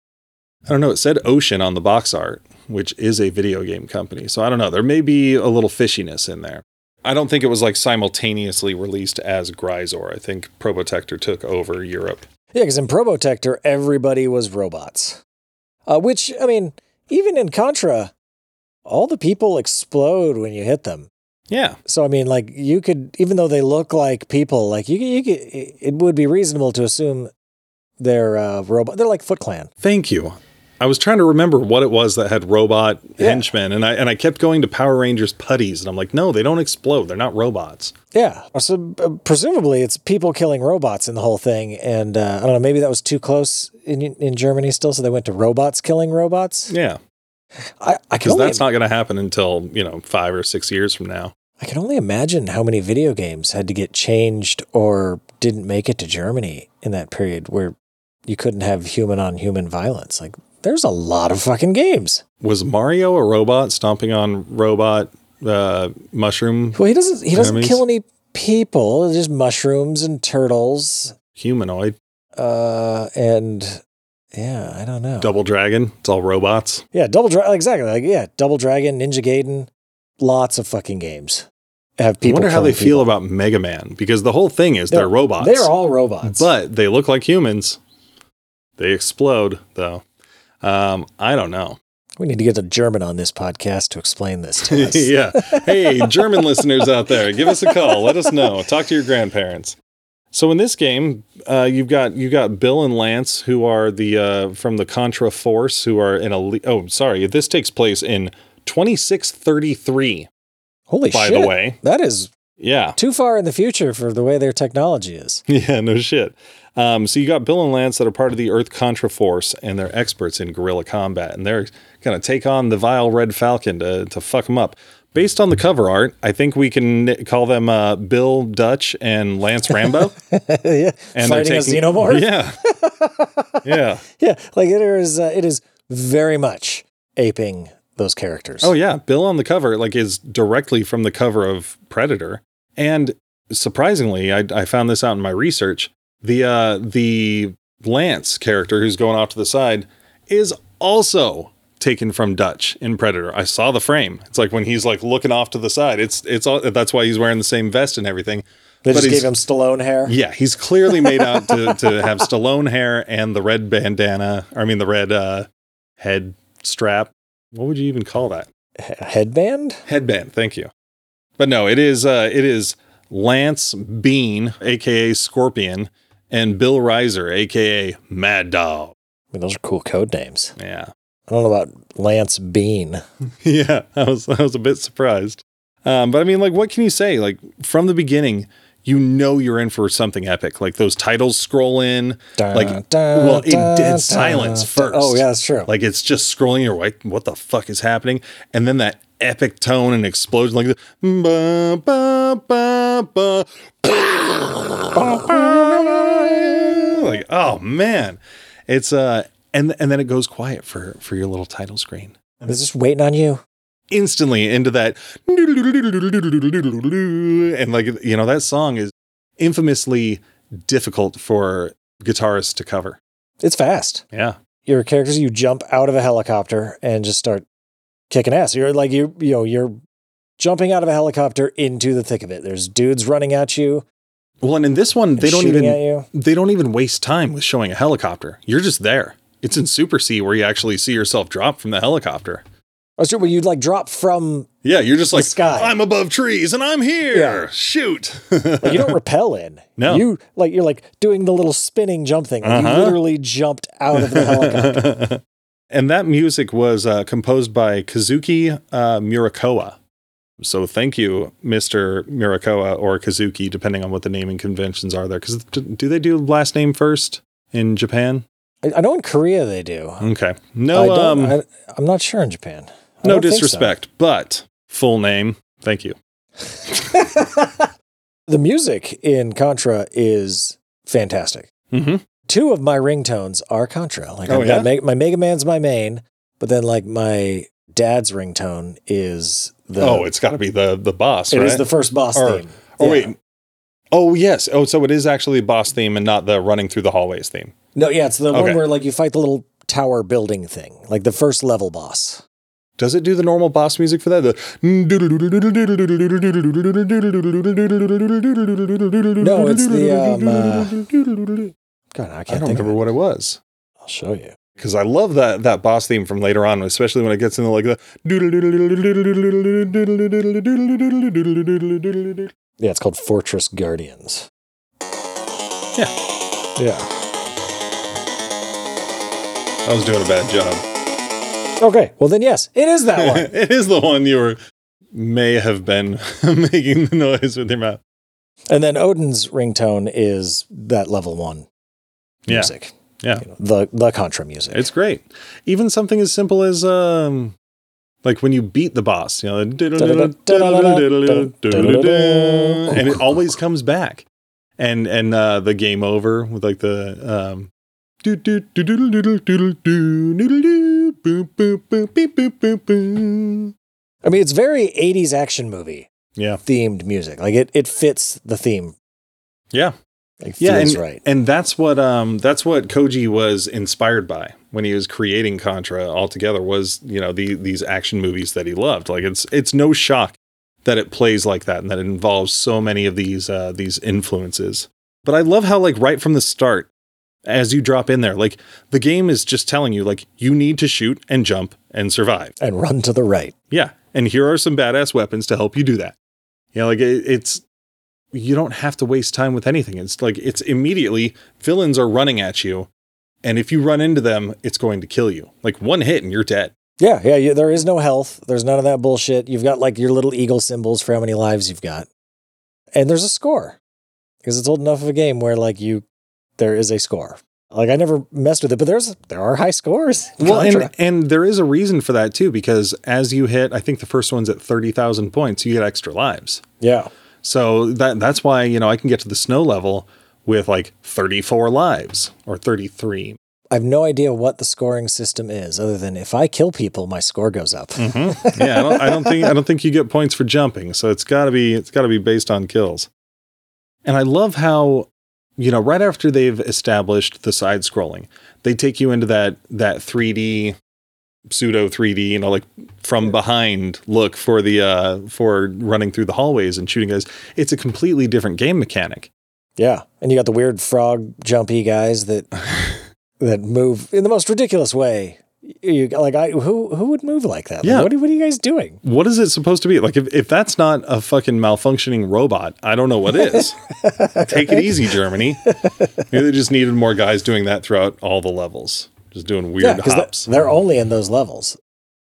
I don't know, it said Ocean on the box art, which is a video game company. So I don't know, there may be a little fishiness in there. I don't think it was like simultaneously released as Gryzor. I think Probotector took over Europe. Yeah, because in Probotector, everybody was robots, uh, which, I mean, even in Contra, all the people explode when you hit them. Yeah. So, I mean, like, you could, even though they look like people, like, you, you could, it would be reasonable to assume they're uh, robot. They're like Foot Clan. Thank you. I was trying to remember what it was that had robot yeah. henchmen, and I and I kept going to Power Rangers putties, and I'm like, no, they don't explode. They're not robots. Yeah. So uh, presumably it's people killing robots in the whole thing, and uh, I don't know, maybe that was too close in in Germany still, so they went to robots killing robots. Yeah. I, I can. Because that's not going to happen until, you know, five or six years from now. I can only imagine how many video games had to get changed or didn't make it to Germany in that period where you couldn't have human on human violence. Like, there's a lot of fucking games. Was Mario a robot stomping on robot uh, mushroom? Well, he doesn't. He doesn't enemies? kill any people. It's just mushrooms and turtles. Humanoid. Uh, and. Yeah, I don't know. Double Dragon. It's all robots. Yeah, Double Dragon. Exactly. Like, yeah, Double Dragon, Ninja Gaiden. Lots of fucking games have people. I wonder how they people. feel about Mega Man, because the whole thing is they're, they're robots. They're all robots. But they look like humans. They explode, though. Um, I don't know. We need to get a German on this podcast to explain this to us. Yeah. Hey, German listeners out there, give us a call. Let us know. Talk to your grandparents. So in this game, uh, you've got you got Bill and Lance, who are the uh, from the Contra Force, who are in a. Oh, sorry, this takes place in twenty-six thirty-three. Holy by shit! By the way, that is yeah too far in the future for the way their technology is. Yeah, no shit. Um, so you got Bill and Lance that are part of the Earth Contra Force, and they're experts in guerrilla combat, and they're gonna take on the vile Red Falcon to to fuck them up. Based on the cover art, I think we can call them uh, Bill Dutch and Lance Rambo. Yeah, and fighting a xenomorph. Yeah, yeah, yeah. Like it is, uh, it is very much aping those characters. Oh yeah, Bill on the cover, like, is directly from the cover of Predator. And surprisingly, I, I found this out in my research. The uh, the Lance character who's going off to the side is also taken from Dutch in Predator. I saw the frame. It's like when he's like looking off to the side. It's it's all, that's why he's wearing the same vest and everything. They but just gave him Stallone hair. Yeah, he's clearly made out to, to have Stallone hair and the red bandana. Or I mean the red uh, head strap. What would you even call that? Headband? Headband. Thank you. But no, it is uh, it is Lance Bean, aka Scorpion, and Bill Riser, aka Mad Dog. I mean, those are cool code names. Yeah. I don't know about Lance Bean. Yeah, I was I was a bit surprised. Um, but I mean, like, what can you say? Like, from the beginning, you know you're in for something epic. Like, those titles scroll in. Da, like, da, well, it da, did silence da, first. Da. Oh, yeah, that's true. Like, it's just scrolling. You're like, what the fuck is happening? And then that epic tone and explosion, like the... Ba, ba, ba, ba, like, oh, man. It's... Uh, And and then it goes quiet for, for your little title screen. And it's just waiting on you. Instantly into that. And like, you know, that song is infamously difficult for guitarists to cover. It's fast. Yeah. Your characters, you jump out of a helicopter and just start kicking ass. You're like, you you know, you're jumping out of a helicopter into the thick of it. There's dudes running at you. Well, and in this one, they don't even they don't even waste time with showing a helicopter. You're just there. It's in Super C where you actually see yourself drop from the helicopter. Oh, sure. Well, you'd like drop from yeah. You're just like sky. I'm above trees and I'm here. Yeah. Shoot! Like, you don't rappel in. No, you like you're like doing the little spinning jump thing. Like, uh-huh. You literally jumped out of the helicopter. And that music was uh, composed by Kazuki uh, Murakawa. So thank you, Mister Murakawa or Kazuki, depending on what the naming conventions are there. Because do they do last name first in Japan? I know in Korea they do. Okay. No, I um, I, I'm not sure in Japan. I no disrespect, so. But full name. Thank you. The music in Contra is fantastic. Mm-hmm. Two of my ringtones are Contra. Like, oh, yeah? my, my Mega Man's my main, but then like my dad's ringtone is the... Oh, it's got to be the the boss, It right? is the first boss or, theme. Oh, yeah. wait. Oh, yes. Oh, so it is actually boss theme and not the running through the hallways theme. No, yeah, it's the okay. one where like you fight the little tower building thing, like the first level boss. Does it do the normal boss music for that? The... No, it's the... Um, uh... God, I can't I don't think remember what it was. I'll show you. Because I love that that boss theme from later on, especially when it gets into like the... Yeah, it's called Fortress Guardians. Yeah. Yeah. I was doing a bad job. Okay, well then yes, it is that one. It is the one you were may have been making the noise with your mouth. And then Odin's ringtone is that level one music. Yeah. yeah. You know, the the Contra music. It's great. Even something as simple as um like when you beat the boss, you know, and it always comes back, and and uh, the game over with like the um, I mean, it's very eighties action movie, yeah, themed music. Like it, it fits the theme, yeah, it feels yeah, and, right. And that's what um that's what Koji was inspired by when he was creating Contra altogether, was, you know, the, these action movies that he loved. Like it's, it's no shock that it plays like that and that it involves so many of these, uh, these influences. But I love how, like, right from the start, as you drop in there, like the game is just telling you, like, you need to shoot and jump and survive and run to the right. Yeah. And here are some badass weapons to help you do that. You know, like it, it's, you don't have to waste time with anything. It's like, it's immediately villains are running at you. And if you run into them, it's going to kill you. Like one hit and you're dead. Yeah, yeah. You, there is no health. There's none of that bullshit. You've got like your little eagle symbols for how many lives you've got. And there's a score. Because it's old enough of a game where like you, there is a score. Like I never messed with it, but there's there are high scores. Well, and, and there is a reason for that too, because as you hit, I think the first one's at thirty thousand points, you get extra lives. Yeah. So that that's why, you know, I can get to the snow level with like thirty-four lives or thirty-three. I have no idea what the scoring system is, other than if I kill people, my score goes up. Mm-hmm. Yeah, I don't, I don't think I don't think you get points for jumping, so it's got to be it's got to be based on kills. And I love how, you know, right after they've established the side scrolling, they take you into that that three D pseudo three D, you know, like from behind look for the uh, for running through the hallways and shooting guys. It's a completely different game mechanic. Yeah, and you got the weird frog jumpy guys that that move in the most ridiculous way. You like, I who who would move like that? Like, yeah, what are, what are you guys doing? What is it supposed to be? Like, if, if that's not a fucking malfunctioning robot, I don't know what is. Take it easy, Germany. Maybe they just needed more guys doing that throughout all the levels, just doing weird yeah, hops. They're, they're only in those levels.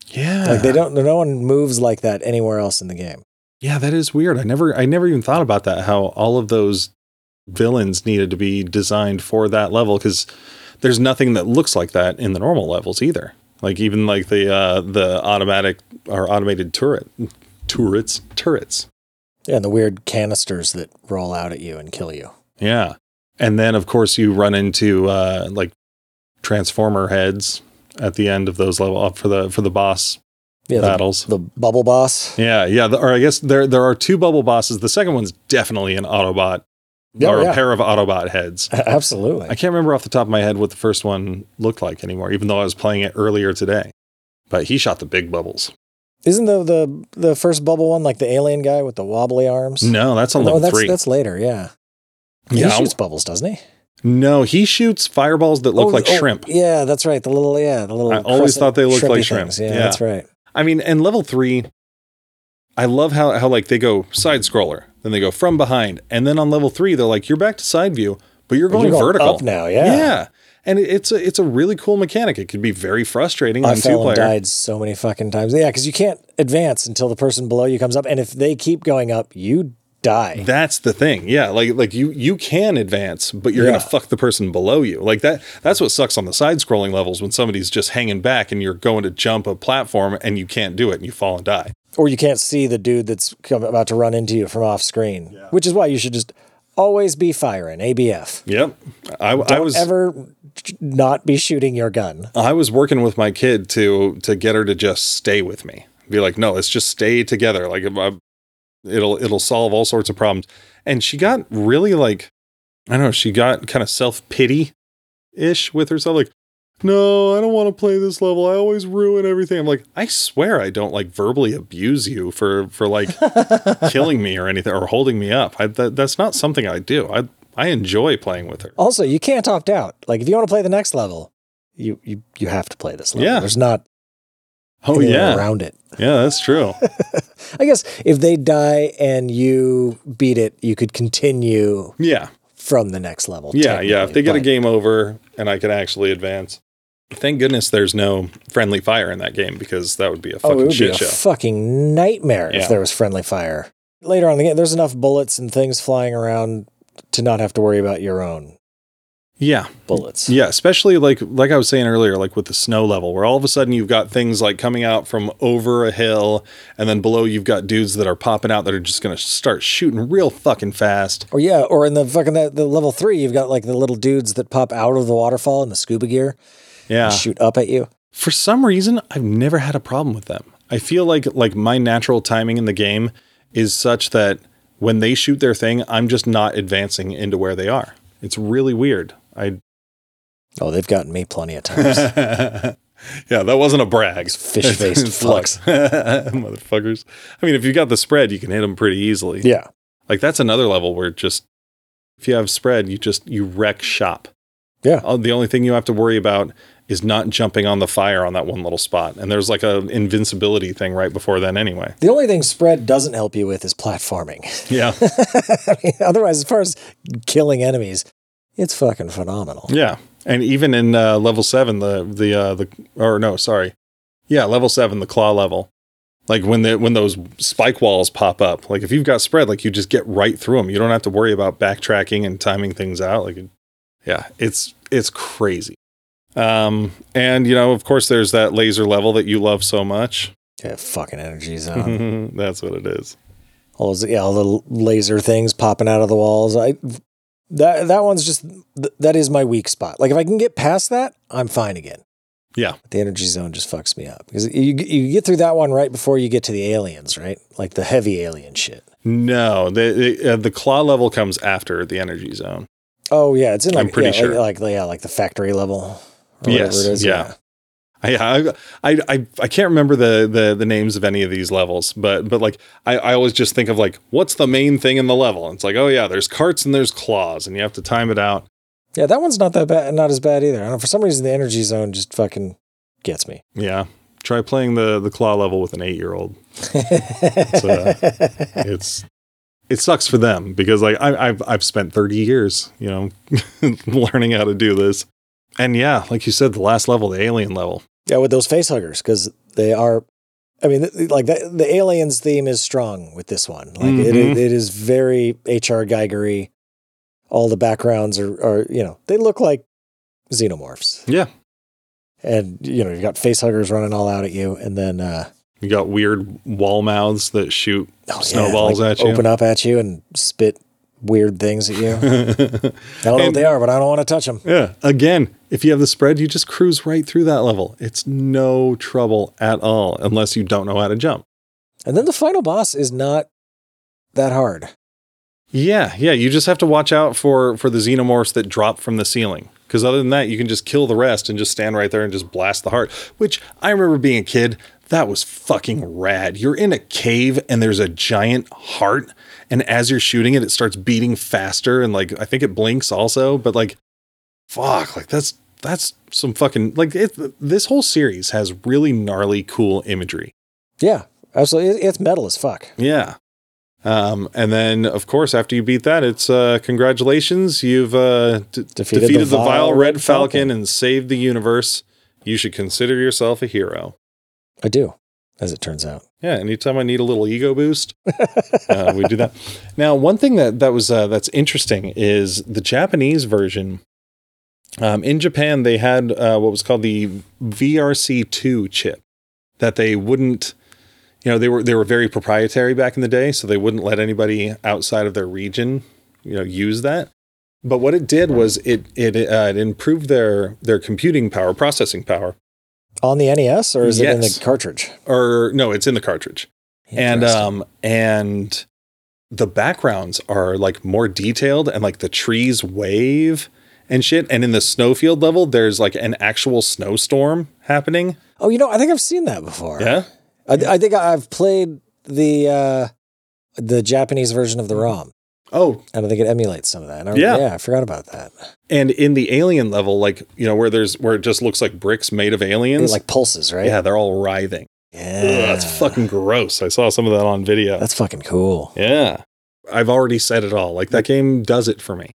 Yeah, like they don't. No one moves like that anywhere else in the game. Yeah, that is weird. I never I never even thought about that. How all of those villains needed to be designed for that level, because there's nothing that looks like that in the normal levels either. Like even like the uh the automatic or automated turret turrets turrets yeah, and the weird canisters that roll out at you and kill you. Yeah, and then of course you run into uh like transformer heads at the end of those level up for the for the boss yeah, battles. The, the bubble boss. Yeah, yeah. The, or I guess there there are two bubble bosses. The second one's definitely an Autobot. Yeah, or yeah. a pair of Autobot heads. Absolutely. I can't remember off the top of my head what the first one looked like anymore, even though I was playing it earlier today. But he shot the big bubbles. Isn't the the, the first bubble one like the alien guy with the wobbly arms? No, that's on level no, three. That's later, yeah. yeah. He shoots bubbles, doesn't he? No, he shoots fireballs that look oh, like oh, shrimp. Yeah, that's right. The little, yeah, the little. I always thought they looked like shrimp. Yeah, yeah, that's right. I mean, and level three, I love how, how like they go side scroller. Then they go from behind. And then on level three, they're like, you're back to side view, but you're going, you're going vertical up now. Yeah. Yeah. And it, it's a, it's a really cool mechanic. It could be very frustrating. I on fell two-player. And died so many fucking times. Yeah. Cause you can't advance until the person below you comes up. And if they keep going up, you die. That's the thing. Yeah. Like, like you, you can advance, but you're yeah. going to fuck the person below you. Like that. That's what sucks on the side scrolling levels, when somebody's just hanging back and you're going to jump a platform and you can't do it and you fall and die. Or you can't see the dude that's come, about to run into you from off screen, yeah. Which is why you should just always be firing, A B F. Yep. I, Don't I was ever not be shooting your gun. I was working with my kid to to get her to just stay with me. Be like, no, let's just stay together. Like, I, it'll it'll solve all sorts of problems. And she got really like, I don't know, she got kind of self-pity-ish with herself. Like, no, I don't want to play this level. I always ruin everything. I'm like, I swear I don't like verbally abuse you for, for like killing me or anything or holding me up. I, that, that's not something I do. I I enjoy playing with her. Also, you can't opt out. Like, if you want to play the next level, you you, you have to play this level. Yeah. There's not oh, yeah. around it. Yeah, that's true. I guess if they die and you beat it, you could continue. Yeah. From the next level. Yeah, yeah. If they get a game over and I can actually advance. Thank goodness there's no friendly fire in that game, because that would be a fucking oh, it would shit be a show. Fucking nightmare yeah. if there was friendly fire. Later on in the game, there's enough bullets and things flying around to not have to worry about your own. Yeah. Bullets. Yeah, especially like like I was saying earlier, like with the snow level, where all of a sudden you've got things like coming out from over a hill, and then below you've got dudes that are popping out that are just gonna start shooting real fucking fast. Or yeah, or in the fucking the, the level three, you've got like the little dudes that pop out of the waterfall in the scuba gear. Yeah. Shoot up at you. For some reason, I've never had a problem with them. I feel like like my natural timing in the game is such that when they shoot their thing, I'm just not advancing into where they are. It's really weird. I Oh, they've gotten me plenty of times. Yeah, that wasn't a brag. Fish-faced fucks. Motherfuckers. I mean, if you got the spread, you can hit them pretty easily. Yeah. Like, that's another level where just, if you have spread, you just, you wreck shop. Yeah. The only thing you have to worry about is not jumping on the fire on that one little spot. And there's like an invincibility thing right before then anyway. The only thing spread doesn't help you with is platforming. Yeah. I mean, otherwise, as far as killing enemies, it's fucking phenomenal. Yeah. And even in uh, level seven, the, the, uh, the, or no, sorry. Yeah. Level seven, the claw level. Like when the, when those spike walls pop up, like if you've got spread, like you just get right through them. You don't have to worry about backtracking and timing things out. Like, yeah, it's, it's crazy. Um, and you know, of course there's that laser level that you love so much. Yeah. Fucking energy zone. That's what it is. All those, yeah, all the laser things popping out of the walls. I, that, that one's just, th- that is my weak spot. Like if I can get past that, I'm fine again. Yeah. But the energy zone just fucks me up because you, you get through that one right before you get to the aliens, right? Like the heavy alien shit. No, the, the, uh, the claw level comes after the energy zone. Oh yeah. It's in like, I'm pretty yeah, sure. like, like, yeah, like the factory level. Yes. It is. Yeah. yeah. I, I, I, I can't remember the, the, the names of any of these levels, but, but like, I, I always just think of like, what's the main thing in the level? And it's like, oh yeah, there's carts and there's claws and you have to time it out. Yeah. That one's not that bad. Not as bad either. I don't know. For some reason, the energy zone just fucking gets me. Yeah. Try playing the, the claw level with an eight-year-old. It's, uh, it's, it sucks for them because like I, I've, I've spent thirty years, you know, learning how to do this. And yeah, like you said, the last level, the alien level. Yeah, with those facehuggers, because they are, I mean, th- like the, the aliens theme is strong with this one. Like mm-hmm. it, it is very H R Geigery. All the backgrounds are, are, you know, they look like xenomorphs. Yeah. And, you know, you've got facehuggers running all out at you. And then uh, you got weird wall mouths that shoot oh, snowballs yeah, like at you. Open up at you and spit weird things at you. I don't know and, what they are, but I don't want to touch them. Yeah. Again, if you have the spread, you just cruise right through that level. It's no trouble at all, unless you don't know how to jump. And then the final boss is not that hard. Yeah. Yeah. You just have to watch out for, for the xenomorphs that drop from the ceiling. Because other than that, you can just kill the rest and just stand right there and just blast the heart, which I remember being a kid. That was fucking rad. You're in a cave and there's a giant heart. And as you're shooting it, it starts beating faster. And like, I think it blinks also, but like, fuck, like that's, that's some fucking, like it, this whole series has really gnarly, cool imagery. Yeah, absolutely. It's metal as fuck. Yeah. Um, and then of course, after you beat that, it's uh congratulations. You've uh d- defeated, defeated the, the vile Red Falcon, Falcon and saved the universe. You should consider yourself a hero. I do, as it turns out. Yeah, anytime I need a little ego boost, uh, we do that. Now, one thing that that was uh, that's interesting is the Japanese version. Um, in Japan, they had uh, what was called the V R C two chip that they wouldn't, you know, they were they were very proprietary back in the day, so they wouldn't let anybody outside of their region you know, use that. But what it did was it it, uh, it improved their their computing power, processing power. On the N E S, or is yes. it in the cartridge? Or no, it's in the cartridge. And um and the backgrounds are like more detailed, and like the trees wave and shit. And in the snowfield level, there's like an actual snowstorm happening. Oh, you know, I think I've seen that before. Yeah, I, I think I've played the uh, the Japanese version of the ROM. Oh, and I think it emulates some of that. And I, yeah. yeah, I forgot about that. And in the alien level, like, you know, where there's where it just looks like bricks made of aliens, like pulses, right? Yeah, they're all writhing. Yeah, Ugh, that's fucking gross. I saw some of that on video. That's fucking cool. Yeah, I've already said it all. Like, that game does it for me.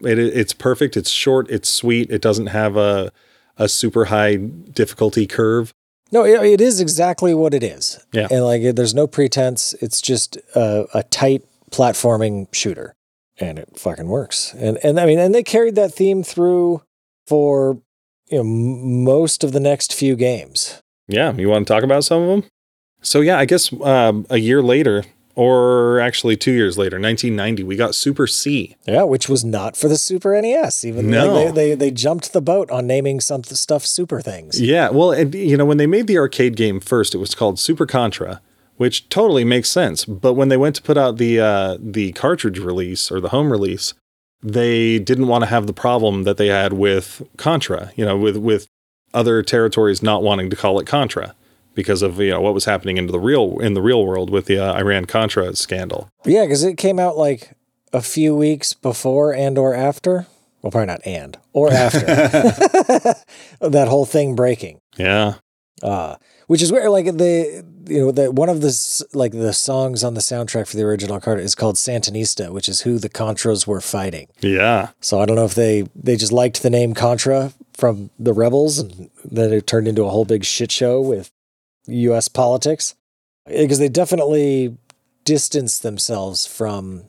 It it's perfect. It's short. It's sweet. It doesn't have a a super high difficulty curve. No, it, it is exactly what it is. Yeah, and like, it, there's no pretense. It's just a, a tight platforming shooter, and it fucking works. And and I mean, and they carried that theme through for, you know, m- most of the next few games. Yeah, you want to talk about some of them? So yeah, I guess um, a year later, or actually two years later, nineteen ninety, we got Super C. Yeah, which was not for the Super N E S. Even no. like they, they they jumped the boat on naming some stuff Super things. Yeah, well, and, you know, when they made the arcade game first, it was called Super Contra, which totally makes sense. But when they went to put out the uh, the cartridge release, or the home release, they didn't want to have the problem that they had with Contra. You know, with with other territories not wanting to call it Contra because of, you know, what was happening into the real in the real world with the uh, Iran-Contra scandal. Yeah, because it came out like a few weeks before and or after. Well, probably not and or after that whole thing breaking. Yeah, uh, which is where, like, the, you know, that one of the, like, the songs on the soundtrack for the original Contra is called Santanista, which is who the Contras were fighting. Yeah. So I don't know if they they just liked the name Contra from the rebels, and then it turned into a whole big shit show with U S politics, because they definitely distanced themselves from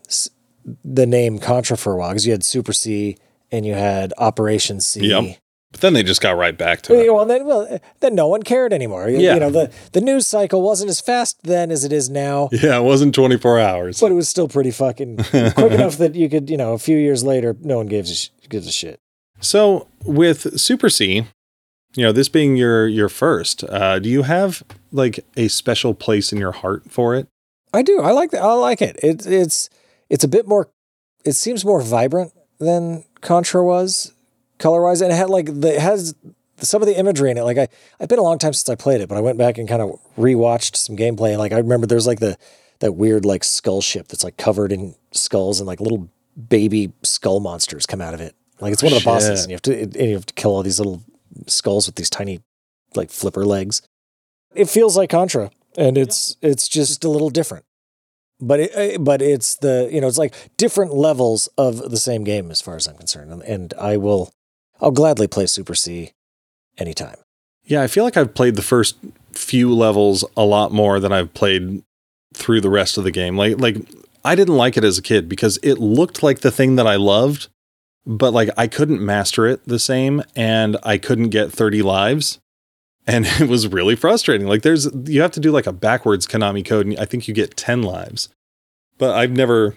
the name Contra for a while, because you had Super C and you had Operation C. Yep. But then they just got right back to it. Well, then, well, then no one cared anymore. Yeah. You know, the, the news cycle wasn't as fast then as it is now. Yeah, it wasn't twenty-four hours. But it was still pretty fucking quick enough that you could, you know, a few years later, no one gives a, sh- gives a shit. So with Super C, you know, this being your your first, uh, do you have like a special place in your heart for it? I do. I like that. I like it. It it's it's a bit more. It seems more vibrant than Contra was, color wise, and it had like the it has some of the imagery in it. Like, I I've been a long time since I played it, but I went back and kind of rewatched some gameplay. And like, I remember there's like the that weird like skull ship that's like covered in skulls, and like little baby skull monsters come out of it. Like, it's one of the bosses, and you have to and you have to kill all these little skulls with these tiny, like, flipper legs. It feels like Contra, and it's yeah. it's just a little different. But it but it's the you know it's like different levels of the same game as far as I'm concerned. And, and I will I'll gladly play Super C anytime. Yeah, I feel like I've played the first few levels a lot more than I've played through the rest of the game. Like like I didn't like it as a kid because it looked like the thing that I loved. But like, I couldn't master it the same, and I couldn't get thirty lives, and it was really frustrating. Like, there's, you have to do like a backwards Konami code, and I think you get ten lives, but I've never,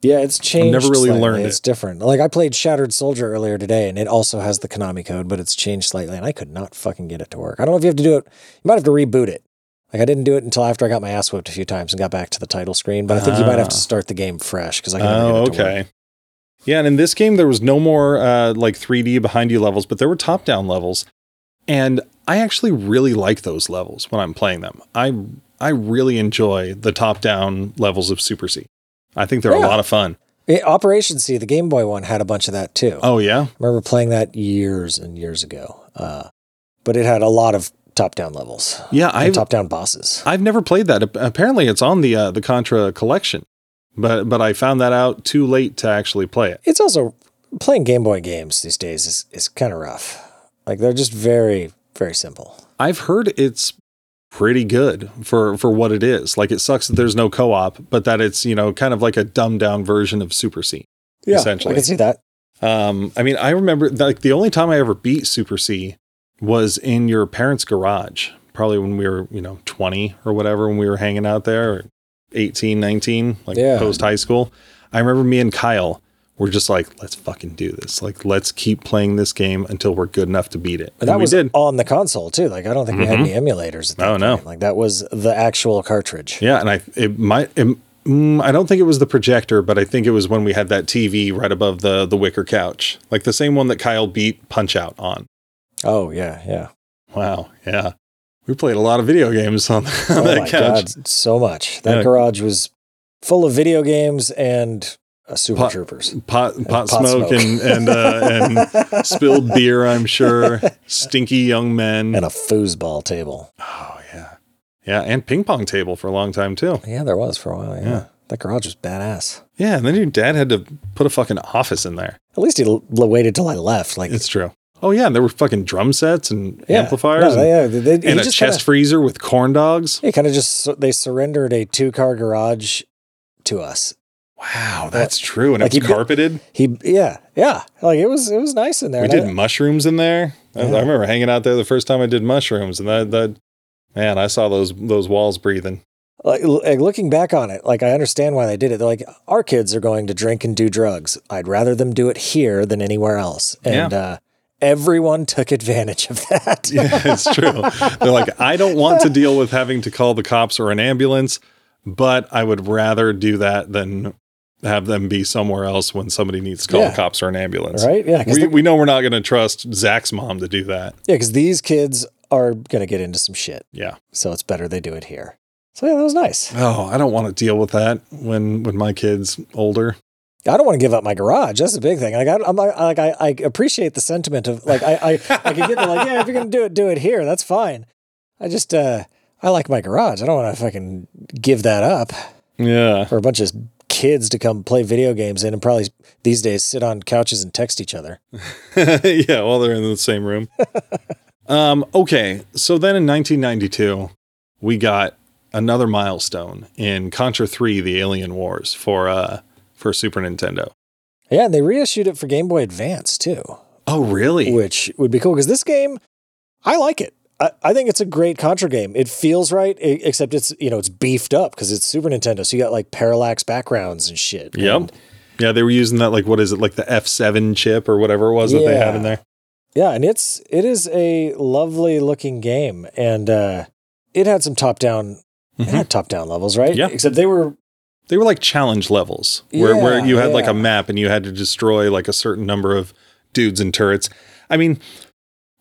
yeah, it's changed. I've never really slightly. learned it's it. It's different. Like, I played Shattered Soldier earlier today, and it also has the Konami code, but it's changed slightly, and I could not fucking get it to work. I don't know if you have to do it. You might have to reboot it. Like, I didn't do it until after I got my ass whipped a few times and got back to the title screen, but I think ah. you might have to start the game fresh. Cause I can't oh, get it to okay. work. Yeah, and in this game, there was no more uh, like three D behind you levels, but there were top-down levels. And I actually really like those levels when I'm playing them. I I really enjoy the top-down levels of Super C. I think they're yeah. a lot of fun. It, Operation C, the Game Boy one, had a bunch of that too. Oh, yeah? I remember playing that years and years ago. Uh, but it had a lot of top-down levels. Yeah, I top-down bosses. I've never played that. Apparently, it's on the uh, the Contra collection. But but I found that out too late to actually play it. It's also, playing Game Boy games these days is, is kind of rough. Like, they're just very, very simple. I've heard it's pretty good for, for what it is. Like, it sucks that there's no co-op, but that it's, you know, kind of like a dumbed-down version of Super C, yeah, essentially. I can see that. Um, I mean, I remember, like, the only time I ever beat Super C was in your parents' garage, probably when we were, you know, twenty or whatever, when we were hanging out there, or eighteen, nineteen, like yeah. post high school. I remember me and Kyle were just like, let's fucking do this. Like, let's keep playing this game until we're good enough to beat it. But that was did. on the console too. Like, I don't think mm-hmm. we had any emulators at that oh, time. No. Like, that was the actual cartridge. Yeah. And I, it might, it, mm, I don't think it was the projector, but I think it was when we had that T V right above the, the wicker couch, like the same one that Kyle beat Punch Out on. Oh yeah. Yeah. Wow. Yeah. We played a lot of video games on, on oh that my couch. God, so much. That yeah. garage was full of video games and uh, Super pot, Troopers. Pot, pot, pot smoke, smoke. and and, uh, and spilled beer, I'm sure. Stinky young men. And a foosball table. Oh, yeah. Yeah, and ping pong table for a long time, too. Yeah, there was for a while, yeah. yeah. That garage was badass. Yeah, and then your dad had to put a fucking office in there. At least he l- waited till I left. Like, it's true. Oh, yeah, and there were fucking drum sets and yeah. amplifiers no, and, yeah, they, they, and a chest kinda, freezer with corn dogs. They kind of just, they surrendered a two-car garage to us. Wow, that's that, true. And like it's carpeted? He, yeah, yeah. Like, it was it was nice in there. We did I, mushrooms in there. Yeah. I, I remember hanging out there the first time I did mushrooms, and that, that man, I saw those those walls breathing. Like, like looking back on it, like I understand why they did it. They're like, our kids are going to drink and do drugs. I'd rather them do it here than anywhere else. And, yeah. uh, Everyone took advantage of that. Yeah, it's true. They're like, I don't want to deal with having to call the cops or an ambulance, but I would rather do that than have them be somewhere else when somebody needs to call yeah. the cops or an ambulance. Right? Yeah. We, we know we're not going to trust Zach's mom to do that. Yeah, because these kids are going to get into some shit. Yeah. So it's better they do it here. So yeah, that was nice. Oh, I don't want to deal with that when, when my kid's older. I don't want to give up my garage. That's the big thing. Like I, I'm like I, I appreciate the sentiment of like I, I, I can get there. Like yeah, if you're gonna do it, do it here. That's fine. I just uh, I like my garage. I don't want to fucking give that up. Yeah. For a bunch of kids to come play video games in and probably these days sit on couches and text each other. yeah, while they're in the same room. um. Okay. So then in nineteen ninety-two, we got another milestone in Contra three: The Alien Wars for uh. for Super Nintendo. Yeah, and they reissued it for Game Boy Advance too. Oh, really? Which would be cool because this game, I like it. I, I think it's a great Contra game. It feels right, it, except it's you know it's beefed up because it's Super Nintendo, so you got like parallax backgrounds and shit. Yep. And, yeah, they were using that like what is it like the F seven chip or whatever it was yeah. that they have in there. Yeah, and it's it is a lovely looking game, and uh, it had some top down, mm-hmm. it had top down levels, right? Yeah. Except they were. They were like challenge levels where, yeah, where you had yeah. like a map and you had to destroy like a certain number of dudes and turrets. I mean,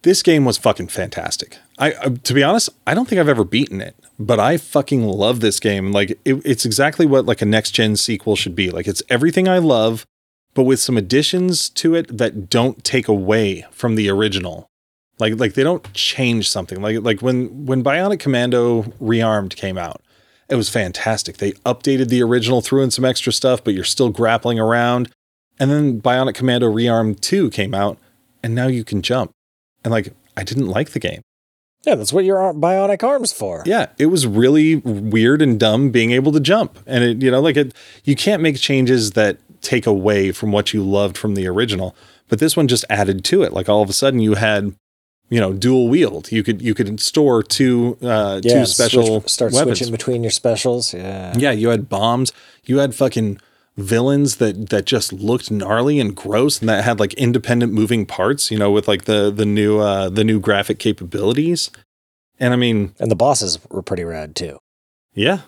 this game was fucking fantastic. I, uh, to be honest, I don't think I've ever beaten it, but I fucking love this game. Like it, it's exactly what like a next gen sequel should be. Like it's everything I love, but with some additions to it that don't take away from the original. Like, like they don't change something like, like when, when Bionic Commando Rearmed came out, it was fantastic. They updated the original, threw in some extra stuff, but you're still grappling around. And then Bionic Commando Rearmed two came out, and now you can jump. And like, I didn't like the game. Yeah, that's what your bionic arm's for. Yeah, it was really weird and dumb being able to jump. And it, you know, like it, you can't make changes that take away from what you loved from the original. But this one just added to it. Like all of a sudden, you had. You know, dual wield. You could you could store two uh, yeah, two special switch, start weapons. Switching between your specials. Yeah, yeah. You had bombs. You had fucking villains that that just looked gnarly and gross, and that had like independent moving parts. You know, with like the the new uh, the new graphic capabilities. And I mean, and the bosses were pretty rad too. Yeah,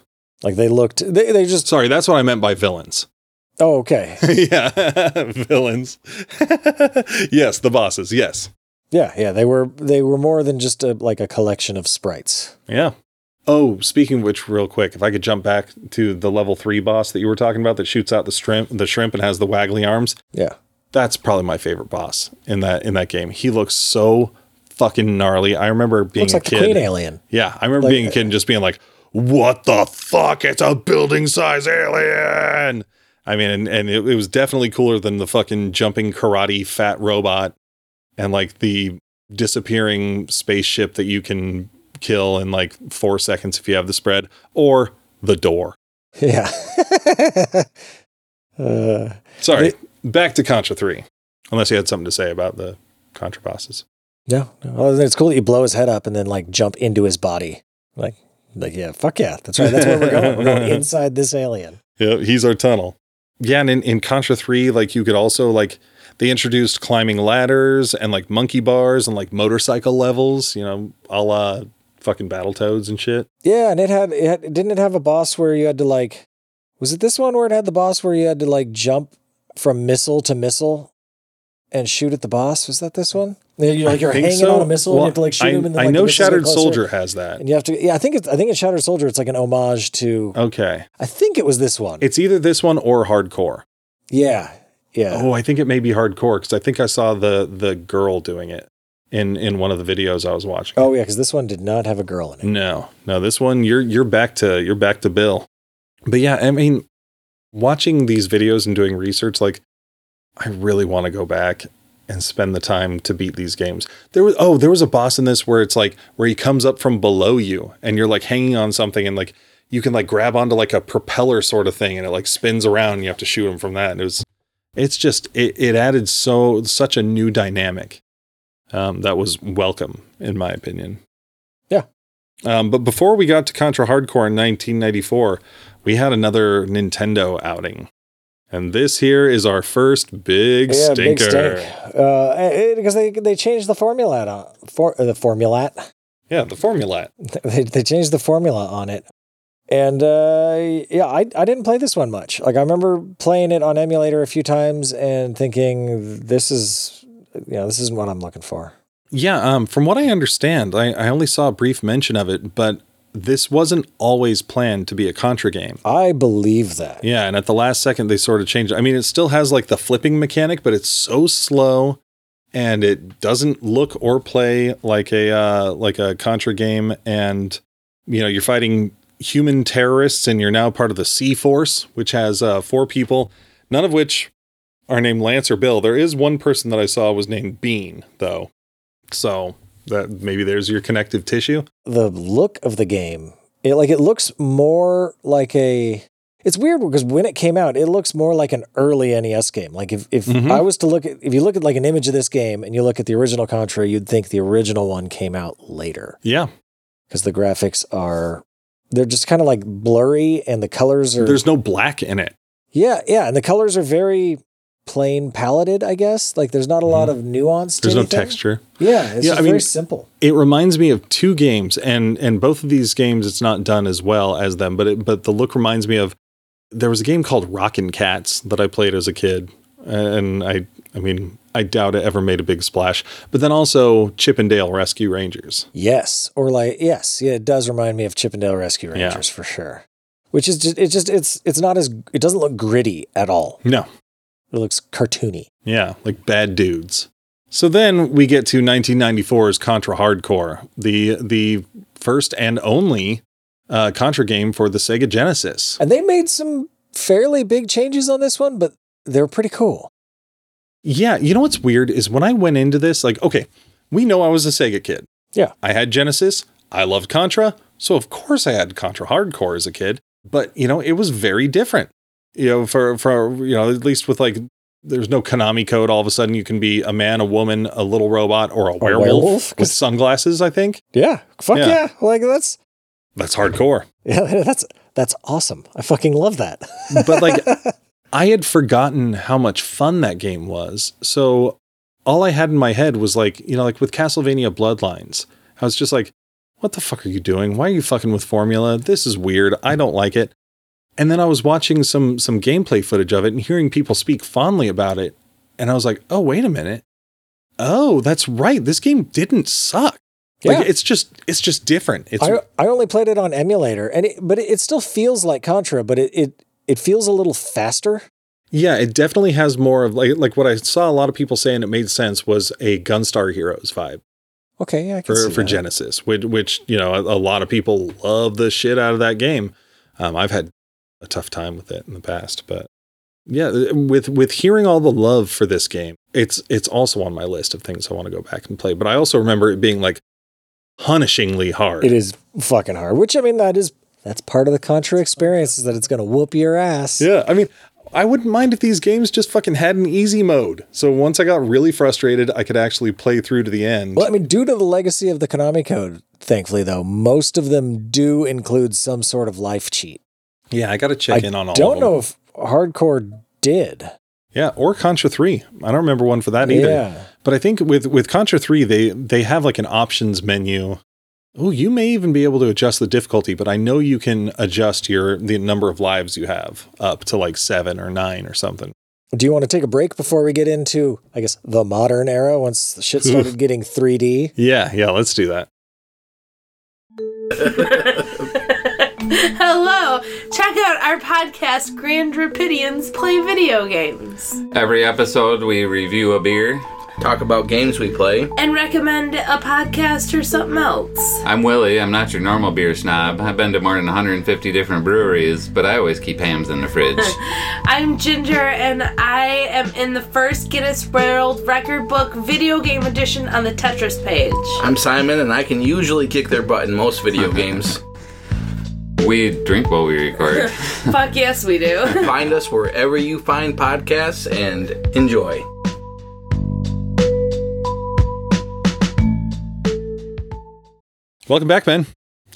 like they looked. They they just sorry. That's what I meant by villains. Oh, okay. yeah, villains. yes, the bosses. Yes. Yeah, yeah, they were they were more than just a, like a collection of sprites. Yeah. Oh, speaking of which, real quick, if I could jump back to the level three boss that you were talking about that shoots out the shrimp, the shrimp and has the waggly arms. Yeah, that's probably my favorite boss in that in that game. He looks so fucking gnarly. I remember being looks like a kid. The Queen Alien. Yeah, I remember like, being a kid and just being like, "What the fuck? It's a building size alien." I mean, and, and it, it was definitely cooler than the fucking jumping karate fat robot. And like the disappearing spaceship that you can kill in like four seconds if you have the spread or the door. Yeah. uh, Sorry. They, back to Contra three. Unless you had something to say about the Contra bosses. Yeah. Well, it's cool that you blow his head up and then like jump into his body. Like, like yeah, fuck yeah. That's right. That's where we're going. We're going inside this alien. Yeah. He's our tunnel. yeah, and in, in Contra three, like, you could also, like, they introduced climbing ladders and, like, monkey bars and, like, motorcycle levels, you know, a la fucking Battletoads and shit. Yeah, and it had, it had, didn't it have a boss where you had to, like, was it this one where it had the boss where you had to, like, jump from missile to missile and shoot at the boss? Was that this one? You're, like, you're hanging so. on a missile well, and you have to, like, shoot I, him. And then, like, I know Shattered Soldier has that. And you have to, yeah, I think it's, I think in Shattered Soldier, it's like an homage to, okay, I think it was this one. It's either this one or Hardcore. Yeah. Yeah. Oh, I think it may be Hardcore, because I think I saw the the girl doing it in, in one of the videos I was watching. Oh yeah, because this one did not have a girl in it. No, no, this one you're you're back to you're back to Bill. But yeah, I mean, watching these videos and doing research, like, I really want to go back and spend the time to beat these games. There was oh, there was a boss in this where it's like where he comes up from below you and you're like hanging on something and like you can like grab onto like a propeller sort of thing and it like spins around and you have to shoot him from that. And it was It's just, it, it added so, such a new dynamic um, that was welcome, in my opinion. Yeah. Um, but before we got to Contra Hardcore in nineteen ninety-four, we had another Nintendo outing. And this here is our first big yeah, stinker. Big stink. Uh, it, because they, they changed the formula on for, uh, the formula. Yeah, the formula. They, they changed the formula on it. And, uh, yeah, I, I didn't play this one much. Like, I remember playing it on emulator a few times and thinking, this is, you know, this isn't what I'm looking for. Yeah. Um, from what I understand, I, I only saw a brief mention of it, but this wasn't always planned to be a Contra game. I believe that. Yeah. And at the last second, they sort of changed it. I mean, it still has like the flipping mechanic, but it's so slow and it doesn't look or play like a, uh, like a Contra game. And, you know, you're fighting human terrorists and you're now part of the Sea Force, which has uh four people, none of which are named Lance or Bill. There is one person that I saw was named Bean, though, so that maybe there's your connective tissue. The look of the game, it like it looks more like a, it's weird because when it came out, it looks more like an early N E S game. Like if, if mm-hmm. I was to look at, if you look at like an image of this game and you look at the original Contra, you'd think the original one came out later. Yeah, because the graphics are, they're just kind of like blurry and the colors are... There's no black in it. Yeah, yeah. And the colors are very plain paletted, I guess. Like there's not a lot mm. of nuance to it. There's anything. No texture. Yeah, it's yeah, just I very mean, simple. It reminds me of two games, and and both of these games, it's not done as well as them, but it, but the look reminds me of... There was a game called Rockin' Cats that I played as a kid, and I, I mean... I doubt it ever made a big splash, but then also Chip and Dale Rescue Rangers. Yes. Or like, yes. Yeah. It does remind me of Chip and Dale Rescue Rangers yeah. for sure. Which is just, it's just, it's, it's not as, it doesn't look gritty at all. No. It looks cartoony. Yeah. Like bad dudes. So then we get to nineteen ninety-four's Contra Hardcore, the, the first and only uh, Contra game for the Sega Genesis. And they made some fairly big changes on this one, but they're pretty cool. Yeah, you know what's weird is when I went into this, like, okay, we know I was a Sega kid. Yeah. I had Genesis, I loved Contra, so of course I had Contra Hardcore as a kid, but, you know, it was very different. You know, for, for you know, at least with, like, there's no Konami code, all of a sudden you can be a man, a woman, a little robot, or a, a werewolf, werewolf with sunglasses, I think. Yeah, fuck yeah, yeah. Like, that's... That's hardcore. Yeah, that's, that's awesome. I fucking love that. But, like... I had forgotten how much fun that game was. So all I had in my head was like, you know, like with Castlevania Bloodlines, I was just like, what the fuck are you doing? Why are you fucking with formula? This is weird. I don't like it. And then I was watching some, some gameplay footage of it and hearing people speak fondly about it. And I was like, oh, wait a minute. Oh, that's right. This game didn't suck. Yeah. Like it's just, it's just different. It's I, I only played it on emulator and it, but it, it still feels like Contra, but it, it, It feels a little faster. Yeah, it definitely has more of like like what I saw a lot of people saying it made sense was a Gunstar Heroes vibe. Okay, yeah, I can for, see for that. Genesis, which which you know a, a lot of people love the shit out of that game. Um, I've had a tough time with it in the past, but yeah, with with hearing all the love for this game, it's it's also on my list of things I want to go back and play. But I also remember it being like punishingly hard. It is fucking hard, which I mean that is. That's part of the Contra experience is that it's going to whoop your ass. Yeah. I mean, I wouldn't mind if these games just fucking had an easy mode. So once I got really frustrated, I could actually play through to the end. Well, I mean, due to the legacy of the Konami code, thankfully, though, most of them do include some sort of life cheat. Yeah. I got to check I in on all of them. I don't know if Hardcore did. Yeah, or Contra three. I don't remember one for that either. Yeah. But I think with, with Contra three, they, they have like an options menu. Oh, you may even be able to adjust the difficulty, but I know you can adjust your the number of lives you have up to like seven or nine or something. Do you want to take a break before we get into, I guess, the modern era once the shit started getting three D? Yeah, yeah, let's do that. Hello! Check out our podcast, Grand Rapidians Play Video Games. Every episode we review a beer, talk about games we play, and recommend a podcast or something else. I'm Willie, I'm not your normal beer snob. I've been to more than one hundred fifty different breweries, but I always keep hams in the fridge. I'm Ginger, and I am in the first Guinness World Record Book video game edition on the Tetris page. I'm Simon, and I can usually kick their butt in most video games. We drink while we record. Fuck yes, we do. Find us wherever you find podcasts and enjoy. Welcome back, man.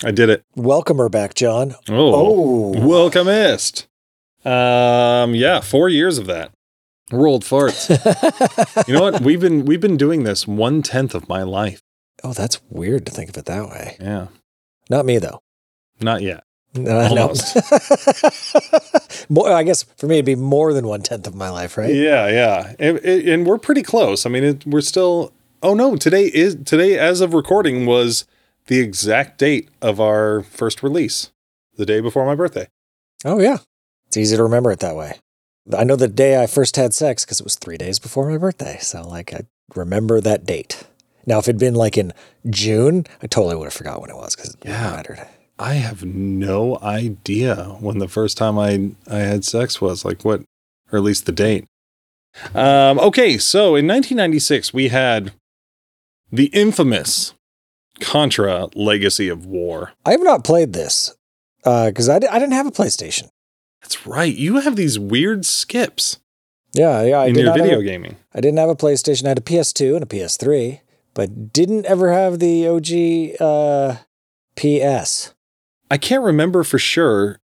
I did it. Welcome her back, John. Oh, oh. Welcomest. Um, yeah, four years of that. Rolled farts. You know what? We've been we've been doing this one tenth of my life. Oh, that's weird to think of it that way. Yeah. Not me though. Not yet. Uh, Almost. No. More, I guess for me, it'd be more than one tenth of my life, right? Yeah, yeah. And, and we're pretty close. I mean, it, we're still. Oh no! Today is today as of recording was the exact date of our first release, the day before my birthday. Oh yeah, it's easy to remember it that way. I know the day I first had sex because it was three days before my birthday. So like, I remember that date. Now, if it'd been like in June, I totally would have forgot when it was because it yeah. mattered. I have no idea when the first time I, I had sex was, like what, or at least the date. Um, okay, so in nineteen ninety-six, we had the infamous Contra Legacy of War. I have not played this, uh, because I, d- I didn't have a PlayStation. That's right. You have these weird skips. Yeah, yeah. I in your video a, gaming. I didn't have a PlayStation. I had a P S two and a P S three, but didn't ever have the O G uh, P S. I can't remember for sure.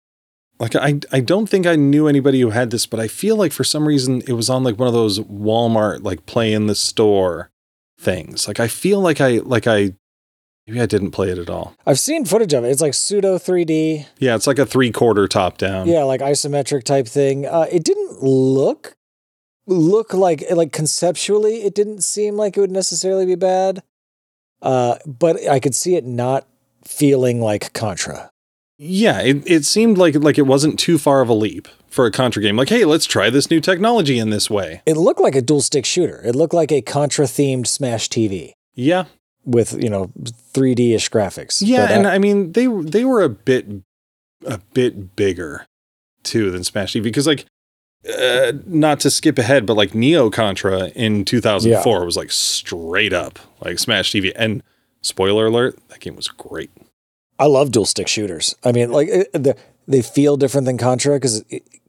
Like, I, I don't think I knew anybody who had this, but I feel like for some reason it was on like one of those Walmart, like play in the store things. Like, I feel like I, like I, maybe I didn't play it at all. I've seen footage of it. It's like pseudo three D. Yeah. It's like a three quarter top down. Yeah. Like isometric type thing. Uh, it didn't look, look like, like conceptually, it didn't seem like it would necessarily be bad. Uh, but I could see it not feeling like Contra. Yeah, it, it seemed like like it wasn't too far of a leap for a Contra game. Like, hey, let's try this new technology in this way. It looked like a dual stick shooter. It looked like a Contra themed Smash T V. Yeah, with, you know, three D-ish graphics. Yeah, but, uh, and I mean they they were a bit a bit bigger too than Smash T V because like uh, not to skip ahead, but like Neo Contra in two thousand four yeah. was like straight up like Smash T V and. Spoiler alert, that game was great. I love dual stick shooters. I mean, like, they feel different than Contra because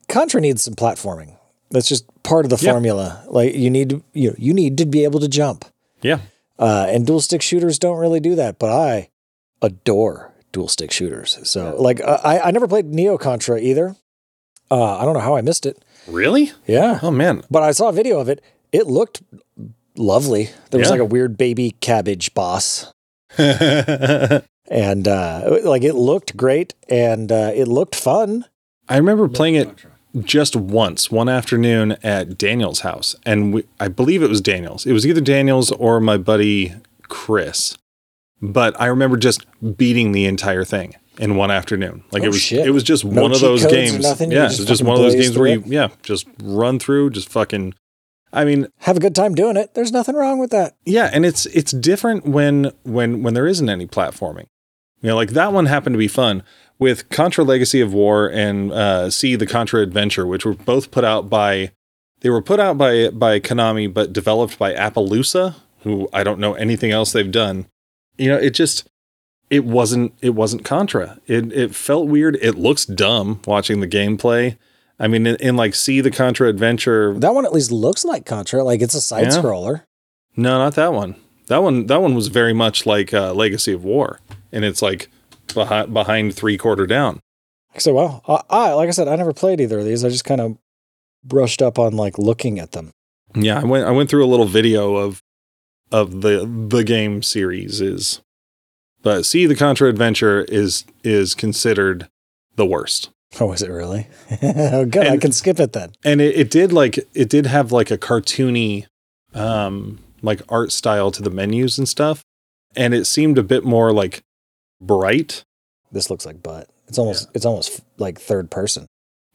Contra needs some platforming. That's just part of the yeah. formula. Like, you need to, you know, you need to be able to jump. Yeah. Uh, and dual stick shooters don't really do that, but I adore dual stick shooters. So, yeah. like, I, I never played Neo Contra either. Uh, I don't know how I missed it. Really? Yeah. Oh, man. But I saw a video of it. It looked lovely. There was yeah. like a weird baby cabbage boss. and uh like it looked great and uh it looked fun. I remember playing it just once one afternoon at Daniel's house, and we, I believe it was Daniel's it was either Daniel's or my buddy Chris, but I remember just beating the entire thing in one afternoon. Like oh, it was shit. It was just no one of those games. Yeah, it's just, just one of those games where you yeah just run through just fucking I mean, have a good time doing it. There's nothing wrong with that. Yeah. And it's, it's different when, when, when there isn't any platforming, you know, like that one happened to be fun with Contra Legacy of War and, uh, See the Contra Adventure, which were both put out by, they were put out by, by Konami, but developed by Appaloosa, who I don't know anything else they've done. You know, it just, it wasn't, it wasn't Contra. It, it felt weird. It looks dumb watching the gameplay. I mean, in, in like See the Contra Adventure. That one at least looks like Contra. Like it's a side yeah. scroller. No, not that one. That one, that one was very much like uh, Legacy of War, and it's like behind, behind three quarter down. So, well, I, I like I said, I never played either of these. I just kind of brushed up on like looking at them. Yeah, I went I went through a little video of of the the game series is, but see, the Contra Adventure is is considered the worst. Oh, is it really? Oh, good. And I can skip it then. And it, it did like it did have like a cartoony um like art style to the menus and stuff, and it seemed a bit more like bright. This looks like butt. It's almost yeah. it's almost like third person.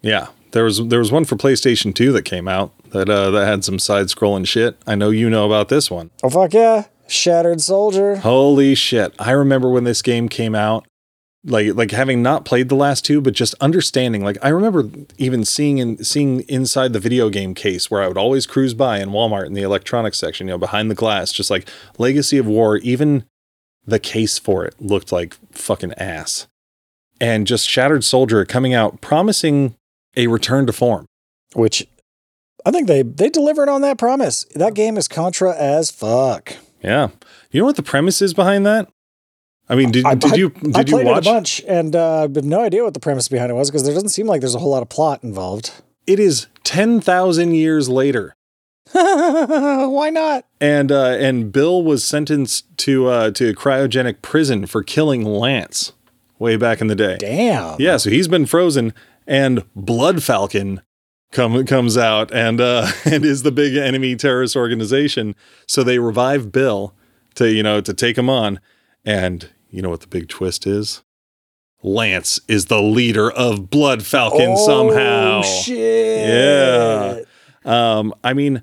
Yeah. There was there was one for PlayStation two that came out that uh, that had some side scrolling shit. I know you know about this one. Oh fuck yeah. Shattered Soldier. Holy shit. I remember when this game came out, like like having not played the last two, but just understanding, like I remember even seeing in seeing inside the video game case where I would always cruise by in Walmart in the electronics section, you know, behind the glass, just like Legacy of War, even the case for it looked like fucking ass. And just Shattered Soldier coming out promising a return to form, which I think they, they delivered on that promise. That game is Contra as fuck. Yeah. You know what the premise is behind that? I mean, did, I, did you, did I played you watch it a bunch and, uh, but no idea what the premise behind it was, because there doesn't seem like there's a whole lot of plot involved. It is ten thousand years later. Why not? And, uh, and Bill was sentenced to, uh, to a cryogenic prison for killing Lance way back in the day. Damn. Yeah. So he's been frozen, and Blood Falcon come, comes out and, uh, and is the big enemy terrorist organization. So they revive Bill to, you know, to take him on. And you know what the big twist is? Lance is the leader of Blood Falcon oh, somehow. Oh, shit. Yeah. Um, I mean...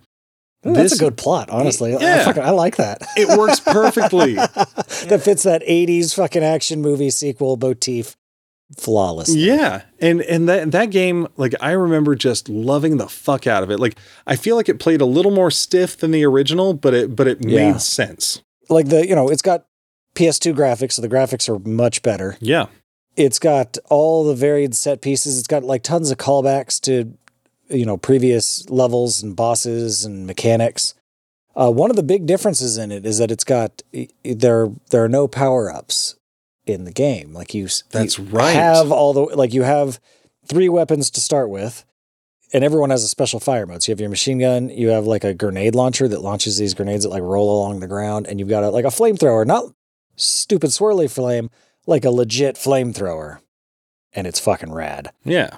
Ooh, this, that's a good plot, honestly. Yeah. I, fucking, I like that. It works perfectly. That fits that eighties fucking action movie sequel motif flawlessly. Yeah. And and that, that game, like, I remember just loving the fuck out of it. Like, I feel like it played a little more stiff than the original, but it, but it yeah. made sense. Like, the you know, it's got... P S two graphics, so the graphics are much better. Yeah. It's got all the varied set pieces. It's got like tons of callbacks to, you know, previous levels and bosses and mechanics. Uh, one of the big differences in it is that it's got, there, there are no power-ups in the game. Like you, That's you right. have all the, like you have three weapons to start with, and everyone has a special fire mode. So you have your machine gun, you have like a grenade launcher that launches these grenades that like roll along the ground, and you've got a, like a flamethrower, not stupid swirly flame, like a legit flamethrower, and it's fucking rad. Yeah.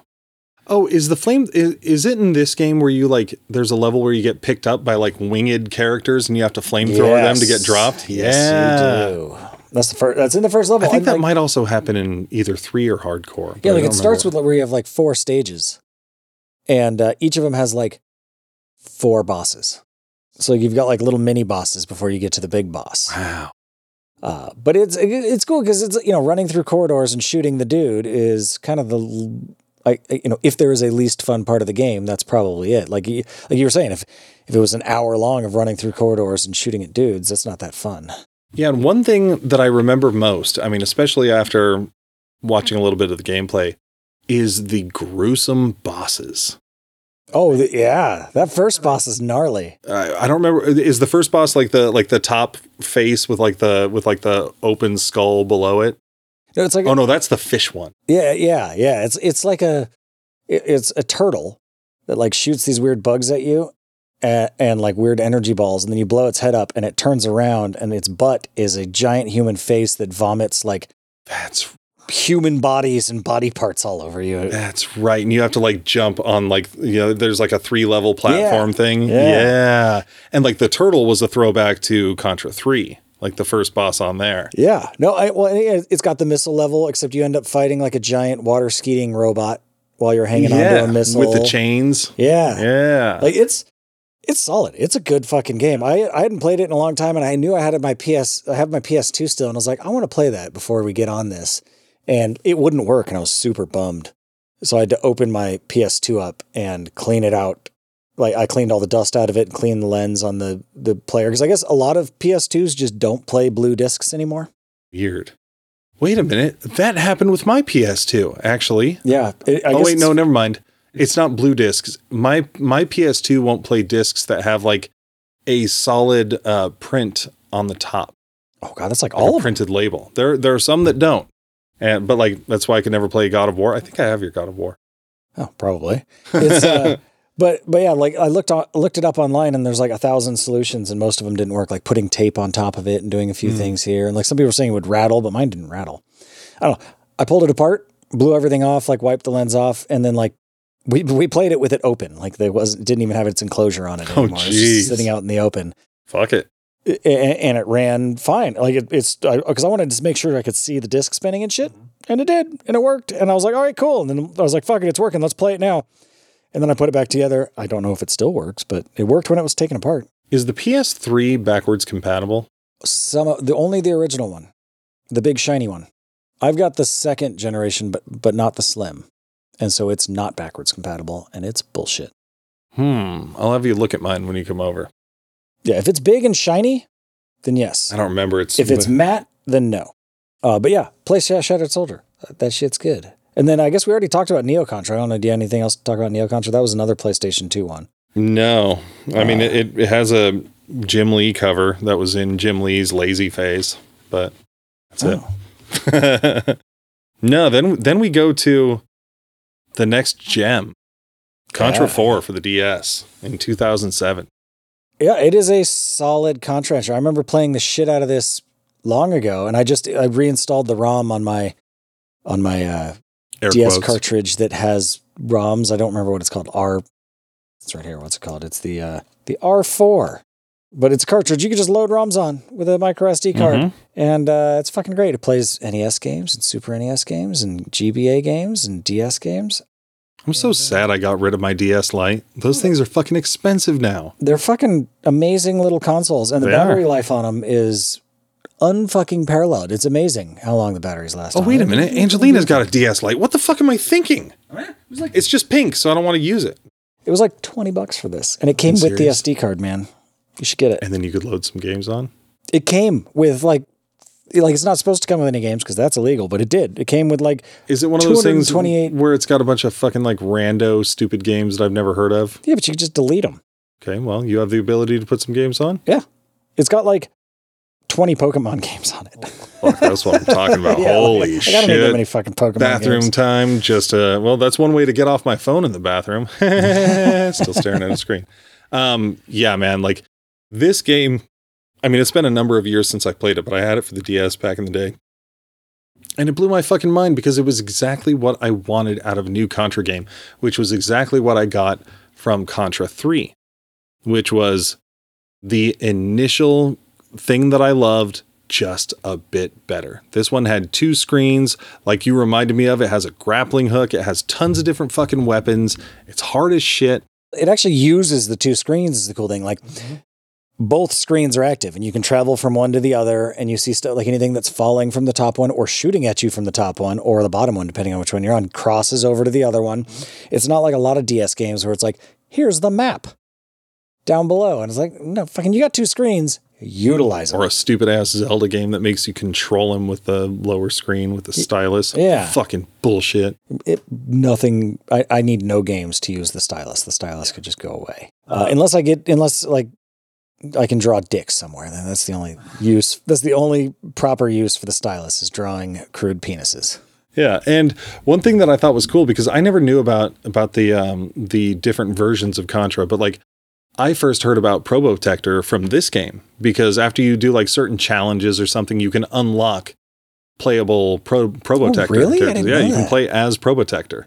Oh, is the flame is, is it in this game where you like there's a level where you get picked up by like winged characters and you have to flamethrower yes. them to get dropped? Yes, yeah. You do. That's the first. That's in the first level. I think I'm that like, might also happen in either three or hardcore. Yeah, like it starts with where you have like four stages, and uh, each of them has like four bosses. So you've got like little mini bosses before you get to the big boss. Wow. Uh, but it's, it's cool because it's, you know, running through corridors and shooting the dude is kind of the, like, you know, if there is a least fun part of the game, that's probably it. Like you, like you were saying, if, if it was an hour long of running through corridors and shooting at dudes, that's not that fun. Yeah. And one thing that I remember most, I mean, especially after watching a little bit of the gameplay, is the gruesome bosses. Oh the, yeah, that first boss is gnarly. Uh, I don't remember. Is the first boss like the like the top face with like the with like the open skull below it? No, it's like oh a, no, that's the fish one. Yeah, yeah, yeah. It's it's like a it, it's a turtle that like shoots these weird bugs at you and, and like weird energy balls, and then you blow its head up, and it turns around, and its butt is a giant human face that vomits like that's. human bodies and body parts all over you. That's right. And you have to like jump on like, you know, there's like a three level platform yeah. thing. Yeah. yeah. And like the turtle was a throwback to Contra three, like the first boss on there. Yeah. No, I, well, it's got the missile level, except you end up fighting like a giant water skiing robot while you're hanging yeah. onto a missile. With the chains. Yeah. Yeah. Like it's, it's solid. It's a good fucking game. I I hadn't played it in a long time, and I knew I had it my P S, I have my P S two still. And I was like, I want to play that before we get on this. And it wouldn't work, and I was super bummed. So I had to open my P S two up and clean it out. Like, I cleaned all the dust out of it and cleaned the lens on the, the player. Because I guess a lot of P S twos just don't play blue discs anymore. Weird. Wait a minute. That happened with my P S two, actually. Yeah. It, I oh, guess wait, no, never mind. It's not blue discs. My my P S two won't play discs that have, like, a solid uh, print on the top. Oh, God, that's like, like all a printed them. label. There, there are some that don't. And, but like, that's why I could never play God of War. I think I have your God of War. Oh, probably. It's, uh, But but yeah, like I looked on, looked it up online, and there's like a thousand solutions, and most of them didn't work. Like putting tape on top of it and doing a few mm. things here, and like some people were saying it would rattle, but mine didn't rattle. I don't know. I pulled it apart, blew everything off, like wiped the lens off, and then like we we played it with it open. Like there wasn't didn't even have its enclosure on it anymore. Oh, it was just sitting out in the open. Fuck it. And, and it ran fine. Like it, it's because I, I wanted to make sure I could see the disc spinning and shit, and it did, and it worked. And I was like, all right, cool. And then I was like, fuck it, it's working. Let's play it now. And then I put it back together. I don't know if it still works, but it worked when it was taken apart. Is the P S three backwards compatible? Some of, the only the original one, the big shiny one. I've got the second generation, but but not the slim, and so it's not backwards compatible, and it's bullshit. Hmm. I'll have you look at mine when you come over. Yeah, if it's big and shiny, then yes. I don't remember. It's if it's matte, then no. Uh, but yeah, play Shattered Soldier. That shit's good. And then I guess we already talked about Neo Contra. I don't know. Do you have anything else to talk about Neo Contra? That was another PlayStation two one. No. I uh, mean, it, it has a Jim Lee cover that was in Jim Lee's lazy phase, but that's oh. it. No, then then we go to the next gem, Contra yeah. four for the D S in two thousand seven. Yeah, it is a solid Contra. I remember playing the shit out of this long ago, and I just I reinstalled the ROM on my on my uh Air D S quotes. Cartridge that has ROMs. I don't remember what it's called. R. It's right here. What's it called? It's the uh, the R four. But it's a cartridge. You can just load ROMs on with a micro S D card. Mm-hmm. And uh, it's fucking great. It plays N E S games and Super N E S games and G B A games and D S games. I'm so and, uh, sad I got rid of my D S Lite. Those things are fucking expensive now. They're fucking amazing little consoles. And the they battery are. life on them is... unfucking paralleled. It's amazing how long the batteries last. Oh, wait a minute. Angelina's got a D S Lite. What the fuck am I thinking? It was like, it's just pink, so I don't want to use it. It was like twenty bucks for this, and it came with the S D card, man. You should get it. And then you could load some games on? It came with like, like it's not supposed to come with any games because that's illegal, but it did. It came with like, is it one of those things where it's got a bunch of fucking like rando stupid games that I've never heard of? Yeah, but you can just delete them. Okay, well, you have the ability to put some games on? Yeah. It's got like twenty Pokemon games on it. Fuck, that's what I'm talking about. Yeah, holy shit. I don't need that many fucking Pokemon bathroom games. Time, just, uh, well, that's one way to get off my phone in the bathroom. Still staring at a screen. Um, yeah, man, like, this game, I mean, it's been a number of years since I played it, but I had it for the D S back in the day. And it blew my fucking mind because it was exactly what I wanted out of a new Contra game, which was exactly what I got from Contra three, which was the initial... thing that I loved just a bit better. This one had two screens, like you reminded me of. It has a grappling hook. It has tons of different fucking weapons. It's hard as shit. It actually uses the two screens is the cool thing. Like mm-hmm. both screens are active and you can travel from one to the other and you see stuff like anything that's falling from the top one or shooting at you from the top one or the bottom one, depending on which one you're on, crosses over to the other one. Mm-hmm. It's not like a lot of D S games where it's like, here's the map down below. And it's like, no, fucking, you got two screens. Utilize them. Or a stupid ass Zelda game that makes you control him with the lower screen with the stylus. Yeah. Fucking bullshit. It, nothing. I, I need no games to use the stylus. The stylus could just go away. Uh, unless I get, unless like I can draw dicks somewhere. Then that's the only use. That's the only proper use for the stylus is drawing crude penises. Yeah. And one thing that I thought was cool because I never knew about, about the, um, the different versions of Contra, but like, I first heard about Probotector from this game because after you do like certain challenges or something, you can unlock playable pro- Probotector. Oh, really? I didn't yeah, know you that. Can play as Probotector.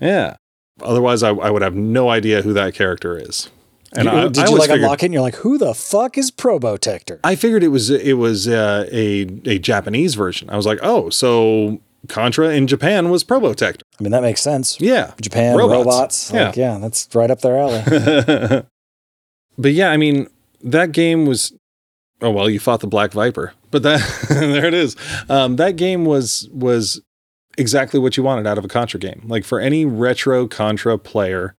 Yeah. Otherwise, I, I would have no idea who that character is. And you, I, did I you like figured, unlock it? And you're like, who the fuck is Probotector? I figured it was it was uh, a a Japanese version. I was like, oh, so Contra in Japan was Probotector. I mean, that makes sense. Yeah, Japan robots. robots like, yeah. yeah, that's right up their alley. But yeah, I mean, that game was, oh, well, you fought the Black Viper, but that, there it is. Um, that game was, was exactly what you wanted out of a Contra game. Like for any retro Contra player,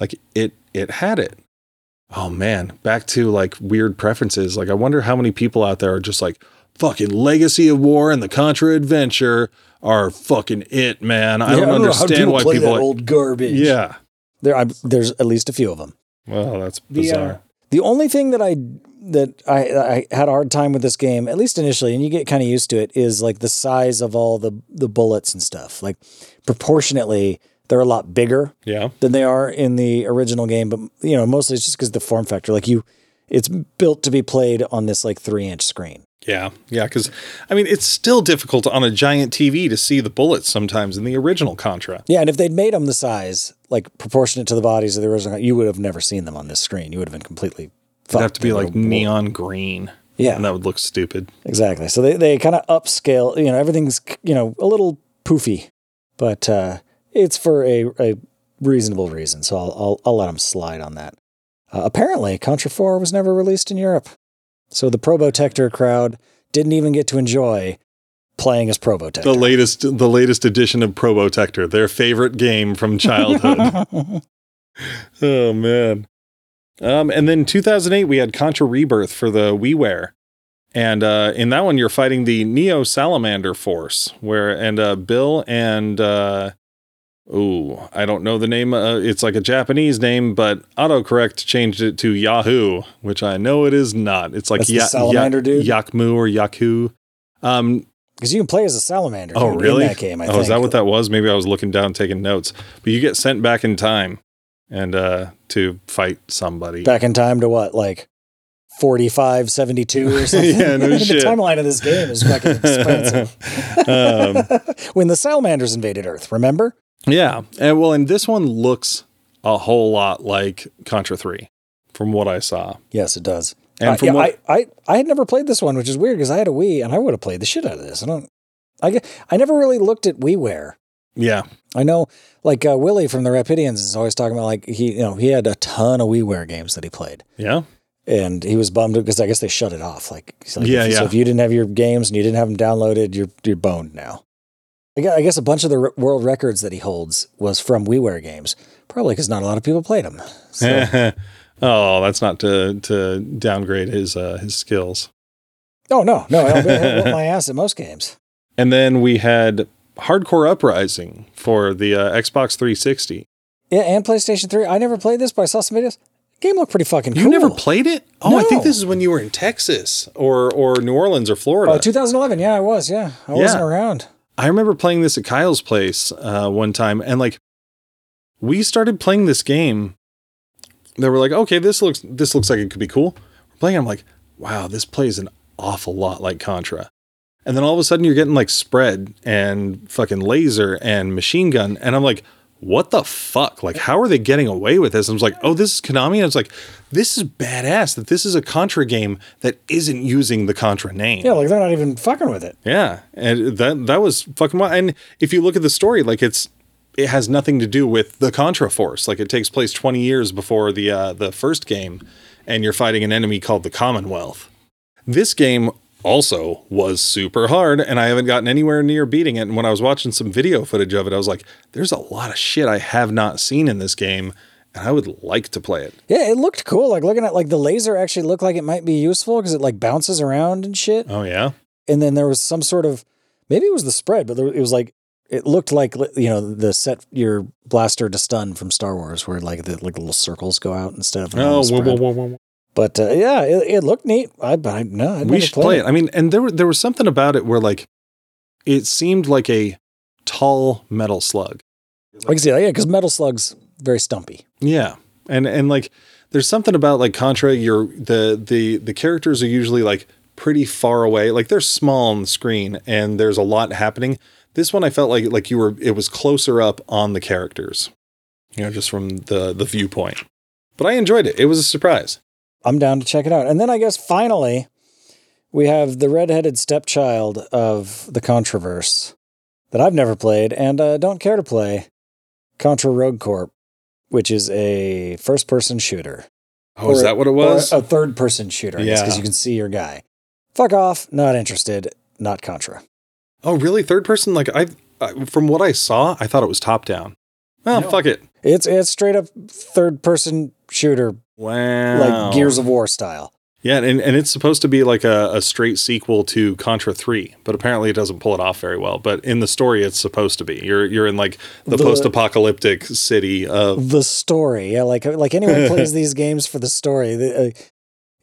like it, it had it. Oh man, back to like weird preferences. Like I wonder how many people out there are just like fucking Legacy of War and the Contra Adventure are fucking it, man. I yeah, don't I understand know, how do why play people that like, old garbage. Yeah. There, I, there's at least a few of them. Wow, that's bizarre. The, uh, the only thing that I that I, I had a hard time with this game, at least initially, and you get kind of used to it, is like the size of all the the bullets and stuff. Like proportionately, They're a lot bigger yeah. than they are in the original game, but you know, mostly it's just because the form factor. Like you, it's built to be played on this like three inch screen. Yeah, yeah, because I mean, it's still difficult on a giant T V to see the bullets sometimes in the original Contra. Yeah, and if they'd made them the size like proportionate to the bodies of the original, you would have never seen them on this screen. You would have been completely. It'd have to be like neon green. Yeah, and that would look stupid. Exactly. So they they kind of upscale. You know, everything's you know a little poofy, but. uh It's for a, a reasonable reason, so I'll, I'll I'll let them slide on that. Uh, apparently, Contra four was never released in Europe, so the Probotector crowd didn't even get to enjoy playing as Probotector. The latest, the latest edition of Probotector, their favorite game from childhood. Oh man! Um, and then two thousand eight, we had Contra Rebirth for the WiiWare. And uh, in that one, you're fighting the Neo Salamander Force, where and uh, Bill and uh, Oh, I don't know the name. Uh, it's like a Japanese name, but autocorrect changed it to Yahoo, which I know it is not. It's like That's ya- the salamander ya- dude? Yakmu or Yaku. Um, because you can play as a salamander. Oh, dude, really? In that game, I oh, think. Is that what that was? Maybe I was looking down, taking notes. But you get sent back in time and uh, to fight somebody. Back in time to what? Like forty-five seventy-two or something? Yeah, no shit. The timeline of this game is fucking expensive. um, when the salamanders invaded Earth, remember? Yeah. And well, and this one looks a whole lot like Contra three from what I saw. Yes, it does. And uh, from yeah, what I, I, I had never played this one, which is weird because I had a Wii and I would have played the shit out of this. I don't, I, I never really looked at WiiWare. Yeah. I know like uh, Willie from the Rapidians is always talking about like he, you know, he had a ton of WiiWare games that he played. Yeah. And he was bummed because I guess they shut it off. Like, like yeah, if, yeah. So if you didn't have your games and you didn't have them downloaded, you're, you're boned now. I guess a bunch of the world records that he holds was from WiiWare games, probably because not a lot of people played them. So. Oh, that's not to to downgrade his uh, his skills. Oh, no, no. I'll whoop my ass at most games. And then we had Hardcore Uprising for the uh, Xbox three sixty. Yeah, and PlayStation three. I never played this, but I saw some videos. Game looked pretty fucking cool. You never played it? Oh, no. I think this is when you were in Texas or, or New Orleans or Florida. Oh, two thousand eleven. Yeah, I was. Yeah, I yeah. wasn't around. I remember playing this at Kyle's place uh, one time, and like we started playing this game. They were like, "Okay, this looks this looks like it could be cool." We're playing. I'm like, "Wow, this plays an awful lot like Contra." And then all of a sudden, you're getting like spread and fucking laser and machine gun, and I'm like, "What the fuck? Like, how are they getting away with this?" And I was like, "Oh, this is Konami." And I was like, "This is badass. That this is a Contra game that isn't using the Contra name." Yeah, like they're not even fucking with it. Yeah, and that that was fucking wild. And if you look at the story, like it's it has nothing to do with the Contra Force. Like it takes place twenty years before the uh, the first game, and you're fighting an enemy called the Commonwealth. This game also was super hard, and I haven't gotten anywhere near beating it. And when I was watching some video footage of it, I was like, there's a lot of shit I have not seen in this game, and I would like to play it. Yeah, it looked cool. Like looking at like the laser actually looked like it might be useful because it like bounces around and shit. Oh yeah. And then there was some sort of, maybe it was the spread, but it was like, it looked like, you know, the set your blaster to stun from Star Wars where like the like little circles go out and stuff. And oh, whoa, whoa, whoa, whoa, whoa. But uh, yeah, it, it looked neat. I, I no, I'd we should play it. it. I mean, and there were, there was something about it where like it seemed like a tall Metal Slug. Like, I can see that, yeah, because Metal Slug's very stumpy. Yeah, and and like there's something about like Contra. Your the the the characters are usually like pretty far away. Like they're small on the screen, and there's a lot happening. This one, I felt like like you were it was closer up on the characters, you know, just from the the viewpoint. But I enjoyed it. It was a surprise. I'm down to check it out. And then I guess finally we have the redheaded stepchild of the Contraverse that I've never played and uh, don't care to play, Contra Rogue Corp, which is a first-person shooter. Oh, is that what it was? A third-person shooter, yeah, because you can see your guy. Fuck off, not interested, not Contra. Oh, really? Third-person? Like I, I, from what I saw, I thought it was top-down. Oh, no. Fuck it. It's it's straight-up third-person shooter. Wow. Like Gears of War style. Yeah, and, and it's supposed to be like a, a straight sequel to Contra three, but apparently it doesn't pull it off very well. But in the story, it's supposed to be. You're you're in like the, the post-apocalyptic city of... The story, yeah. Like, like anyone plays these games for the story. It, uh,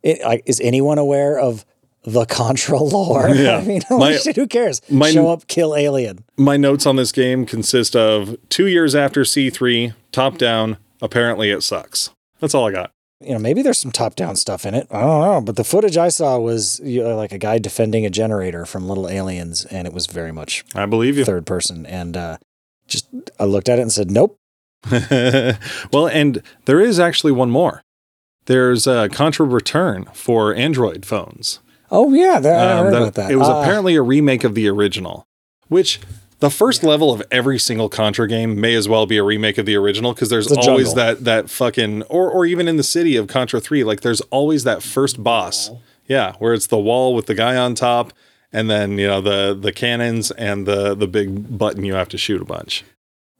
it, uh, is anyone aware of the Contra lore. Yeah. I mean, my, shit, who cares? My, Show up, kill alien. My notes on this game consist of two years after C three, top down, apparently it sucks. That's all I got. You know, maybe there's some top down stuff in it. I don't know. But the footage I saw was you know, like a guy defending a generator from little aliens. And it was very much I believe you. third person. And uh, just I looked at it and said, nope. Well, and there is actually one more. There's a Contra Return for Android phones. Oh, yeah. That, I heard um, that, about that. It was uh, apparently a remake of the original, which the first level of every single Contra game may as well be a remake of the original, because there's the always jungle. that that fucking, or or even in the city of Contra three, like there's always that first boss. Yeah, where it's the wall with the guy on top, and then, you know, the, the cannons and the, the big button you have to shoot a bunch.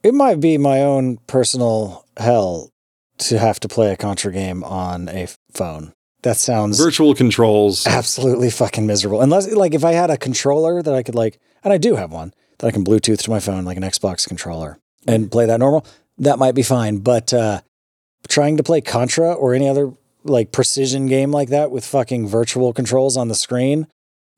It might be my own personal hell to have to play a Contra game on a phone. That sounds virtual controls. Absolutely fucking miserable. Unless, like, if I had a controller that I could, like, and I do have one that I can Bluetooth to my phone, like an Xbox controller, and play that normal, that might be fine. But uh, trying to play Contra or any other like precision game like that with fucking virtual controls on the screen,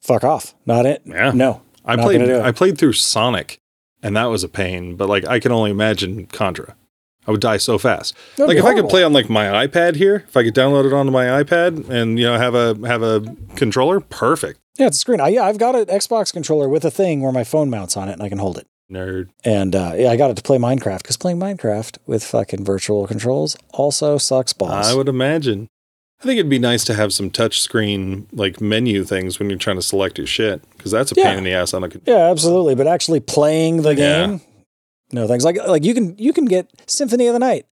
fuck off. Not it. Yeah. No. I played. I played through Sonic, and that was a pain. But like, I can only imagine Contra. I would die so fast. That'd like if horrible. I could play on like my iPad here, if I could download it onto my iPad and, you know, have a have a controller, perfect. Yeah, it's a screen. I, yeah, I've got an Xbox controller with a thing where my phone mounts on it and I can hold it. Nerd. And uh, yeah, I got it to play Minecraft, because playing Minecraft with fucking virtual controls also sucks balls. I would imagine. I think it'd be nice to have some touch screen like menu things when you're trying to select your shit, because that's a yeah. pain in the ass on a controller. Yeah, absolutely. But actually playing the yeah. game. No things like like you can you can get Symphony of the Night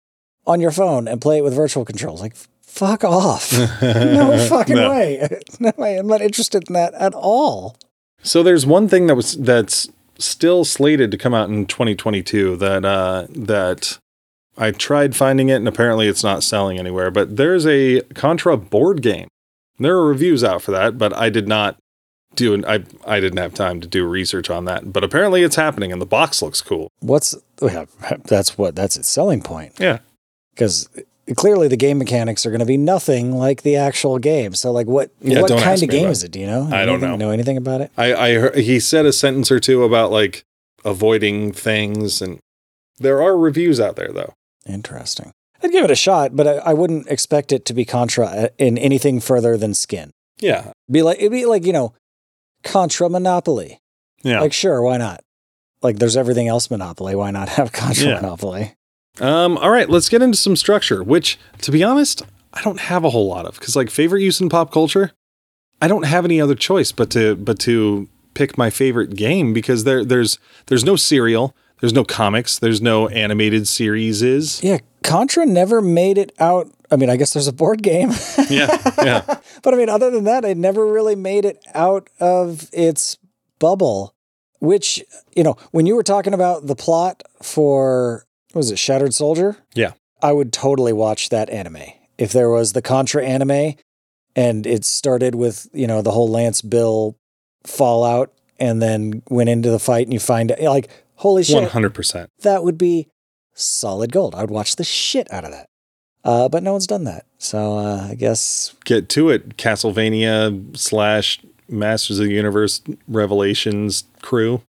on your phone and play it with virtual controls. Like, fuck off. No fucking no. way. No way. I'm not interested in that at all. So there's one thing that was that's still slated to come out in twenty twenty-two that uh, that I tried finding it and apparently it's not selling anywhere. But there's a Contra board game. There are reviews out for that, but I did not do an, I I didn't have time to do research on that, but apparently it's happening and the box looks cool. What's that's what that's its selling point. Yeah, because clearly the game mechanics are going to be nothing like the actual game. So like what yeah, what kind of game is it? Do you know? I don't know. Know anything about it? I I heard, he said a sentence or two about like avoiding things, and there are reviews out there though. Interesting. I'd give it a shot, but I, I wouldn't expect it to be Contra in anything further than skin. Yeah, be like it'd be like you know. Contra Monopoly. Yeah. Like, sure, why not? Like, there's everything else Monopoly. Why not have Contra yeah. Monopoly? Um, all right, let's get into some structure, which, to be honest, I don't have a whole lot of. Because, like, favorite use in pop culture, I don't have any other choice but to but to pick my favorite game. Because there there's there's no serial. There's no comics. There's no animated series. Is Yeah, Contra never made it out. I mean, I guess there's a board game. yeah, yeah. But I mean, other than that, it never really made it out of its bubble, which, you know, when you were talking about the plot for, what was it, Shattered Soldier? Yeah. I would totally watch that anime. If there was the Contra anime and it started with, you know, the whole Lance Bill fallout and then went into the fight and you find it, like, holy shit. one hundred percent. That would be solid gold. I would watch the shit out of that. Uh, but no one's done that. So uh, I guess. Get to it, Castlevania slash Masters of the Universe Revelations crew.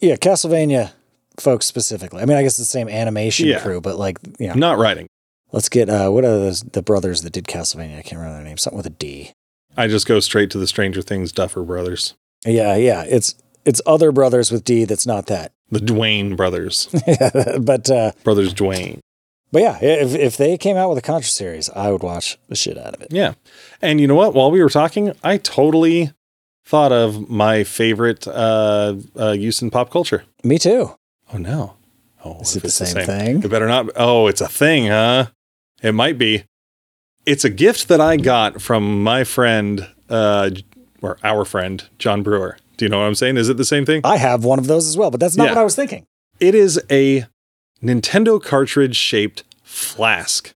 Yeah, Castlevania folks specifically. I mean, I guess the same animation yeah. crew, but like, you know. Not writing. Let's get, uh, what are those, the brothers that did Castlevania? I can't remember their name. Something with a D. I just go straight to the Stranger Things Duffer brothers. Yeah, yeah. It's it's other brothers with D that's not that. The Dwayne brothers. yeah, but. Uh, brothers Dwayne. But yeah, if if they came out with a Contra series, I would watch the shit out of it. Yeah. And you know what? While we were talking, I totally thought of my favorite uh, uh, use in pop culture. Me too. Oh, no. Oh, Is it the same, the same thing? It better not. Oh, it's a thing, huh? It might be. It's a gift that I got from my friend, uh, or our friend, John Brewer. Do you know what I'm saying? Is it the same thing? I have one of those as well, but that's not yeah. what I was thinking. It is a Nintendo cartridge shaped flask.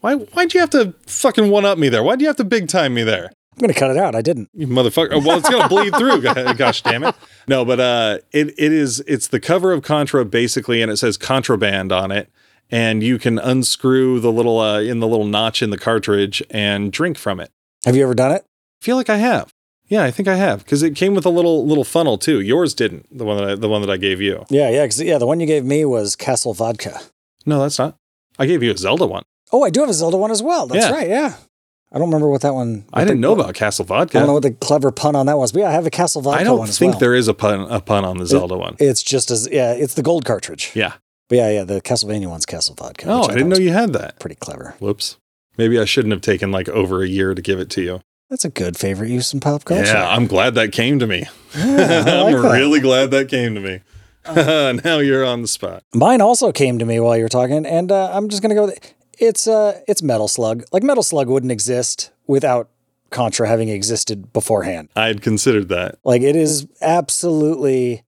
Why, why'd you have to fucking one up me there? Why'd you have to big time me there? I'm going to cut it out. I didn't. You motherfucker. Well, it's going to bleed through. Gosh damn it. No, but, uh, it, it is, it's the cover of Contra basically. And it says Contraband on it. And you can unscrew the little, uh, in the little notch in the cartridge and drink from it. Have you ever done it? I feel like I have. Yeah, I think I have, because it came with a little little funnel too. Yours didn't. The one that I, the one that I gave you. Yeah, yeah, cause, yeah. The one you gave me was Castle Vodka. No, that's not. I gave you a Zelda one. Oh, I do have a Zelda one as well. That's yeah. right. Yeah. I don't remember what that one. I didn't the, know about Castle Vodka. I don't know what the clever pun on that was, but yeah, I have a Castle Vodka one as well. I don't think well. there is a pun a pun on the Zelda it, one. It's just as yeah, it's the gold cartridge. Yeah. But yeah, yeah, the Castlevania one's Castle Vodka. Oh, I, I didn't know you had that. Pretty clever. Whoops. Maybe I shouldn't have taken like over a year to give it to you. That's a good favorite use in pop culture. Yeah, I'm glad that came to me. Yeah, like I'm that. really glad that came to me. Uh, now you're on the spot. Mine also came to me while you were talking, and uh, I'm just gonna go with it. It's uh, it's Metal Slug. Like Metal Slug wouldn't exist without Contra having existed beforehand. I had considered that. Like it is absolutely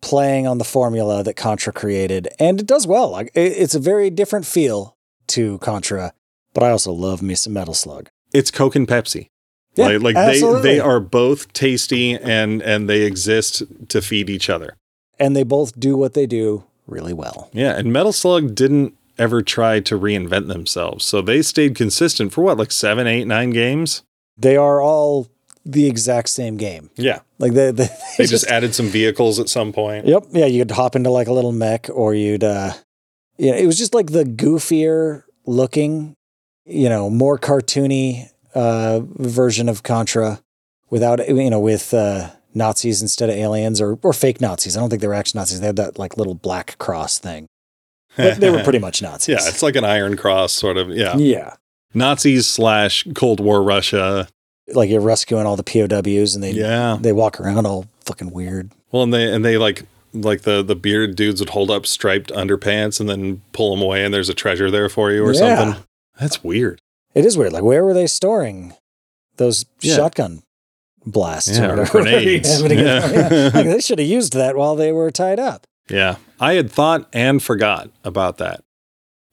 playing on the formula that Contra created, and it does well. Like it, it's a very different feel to Contra, but I also love me some Metal Slug. It's Coke and Pepsi. Yeah, like like absolutely. they they are both tasty and and they exist to feed each other. And they both do what they do really well. Yeah, and Metal Slug didn't ever try to reinvent themselves. So they stayed consistent for what, like seven, eight, nine games? They are all the exact same game. Yeah. Like they They, they, they just, just added some vehicles at some point. Yep. Yeah, you'd hop into like a little mech or you'd... Uh, yeah, it was just like the goofier looking, you know, more cartoony uh, version of Contra without, you know, with... Uh, Nazis instead of aliens or or fake Nazis. I don't think they were actually Nazis. They had that like little black cross thing. But they were pretty much Nazis. Yeah, it's like an Iron Cross sort of. Yeah. Yeah. Nazis slash Cold War Russia. Like you're rescuing all the P O Ws and they yeah. they walk around all fucking weird. Well, and they and they like like the the bearded dudes would hold up striped underpants and then pull them away and there's a treasure there for you or yeah. something. That's weird. It is weird. Like where were they storing those yeah. shotgun blasts yeah, or whatever. Grenades. yeah. Yeah. Like they should have used that while they were tied up. Yeah. I had thought and forgot about that.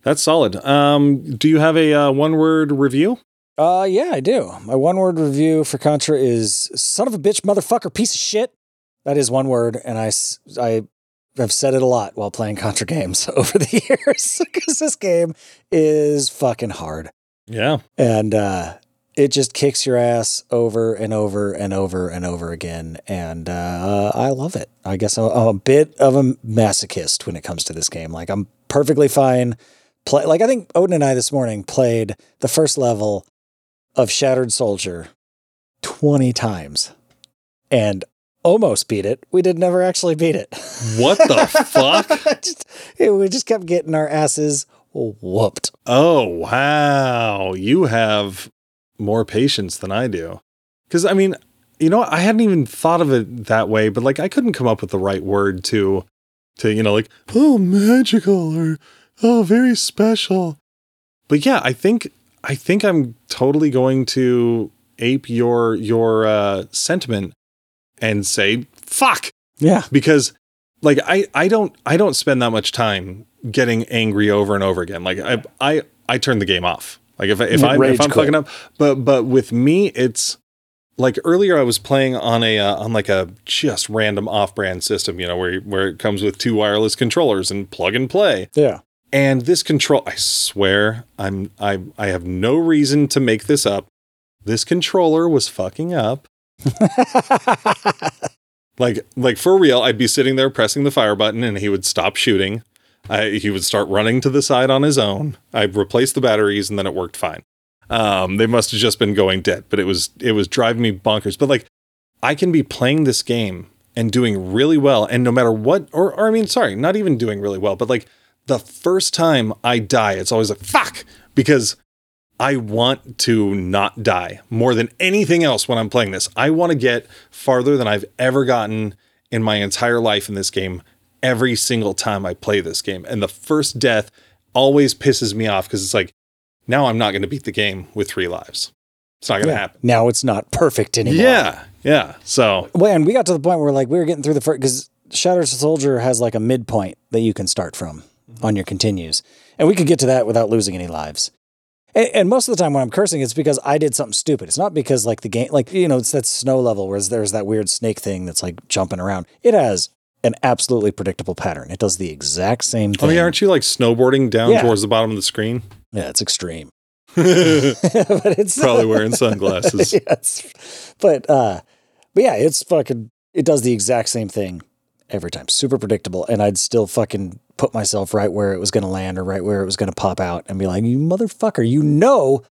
That's solid. Um, do you have a uh, one-word review? Uh, yeah, I do. My one-word review for Contra is son of a bitch, motherfucker, piece of shit. That is one word, and I, I have said it a lot while playing Contra games over the years because this game is fucking hard. Yeah. And, uh, it just kicks your ass over and over and over and over again. And uh, I love it. I guess I'm, I'm a bit of a masochist when it comes to this game. Like, I'm perfectly fine. Play, like, I think Odin and I this morning played the first level of Shattered Soldier twenty times and almost beat it. We did never actually beat it. What the fuck? just, it, we just kept getting our asses whooped. Oh, wow. You have... more patience than I do. Because, I mean, you know, I hadn't even thought of it that way, but, like, I couldn't come up with the right word to, to you know, like, oh, magical, or, oh, very special. But, yeah, I think I think I'm totally going to ape your, your uh, sentiment and say, fuck! Yeah. Because, like, I, I don't I don't spend that much time getting angry over and over again. Like, I I, I turn the game off. Like if, if, I, if I'm fucking up, but, but with me, it's like earlier I was playing on a, uh, on like a just random off brand system, you know, where, where it comes with two wireless controllers and plug and play. Yeah. And this control, I swear I'm, I, I have no reason to make this up. This controller was fucking up. like, like for real, I'd be sitting there pressing the fire button and he would stop shooting. I, he would start running to the side on his own. I replaced the batteries and then it worked fine. Um, they must have just been going dead, but it was it was driving me bonkers. But like, I can be playing this game and doing really well, and no matter what, or, or I mean, sorry, not even doing really well, but like the first time I die, it's always like fuck, because I want to not die more than anything else when I'm playing this. I want to get farther than I've ever gotten in my entire life in this game. Every single time I play this game. And the first death always pisses me off because it's like, now I'm not going to beat the game with three lives. It's not going to yeah. happen. Now it's not perfect anymore. Yeah. Yeah. So. Well, and we got to the point where like we were getting through the first, because Shattered Soldier has like a midpoint that you can start from mm-hmm. on your continues. And we could get to that without losing any lives. And, and most of the time when I'm cursing, it's because I did something stupid. It's not because like the game, like, you know, it's that snow level where there's that weird snake thing that's like jumping around. It has an absolutely predictable pattern. It does the exact same thing. Oh yeah, aren't you like snowboarding down yeah. towards the bottom of the screen? Yeah, it's extreme. But it's probably wearing sunglasses. Yes. But uh But yeah, it's fucking, it does the exact same thing every time. Super predictable. And I'd still fucking put myself right where it was going to land or right where it was going to pop out and be like, you motherfucker, you know,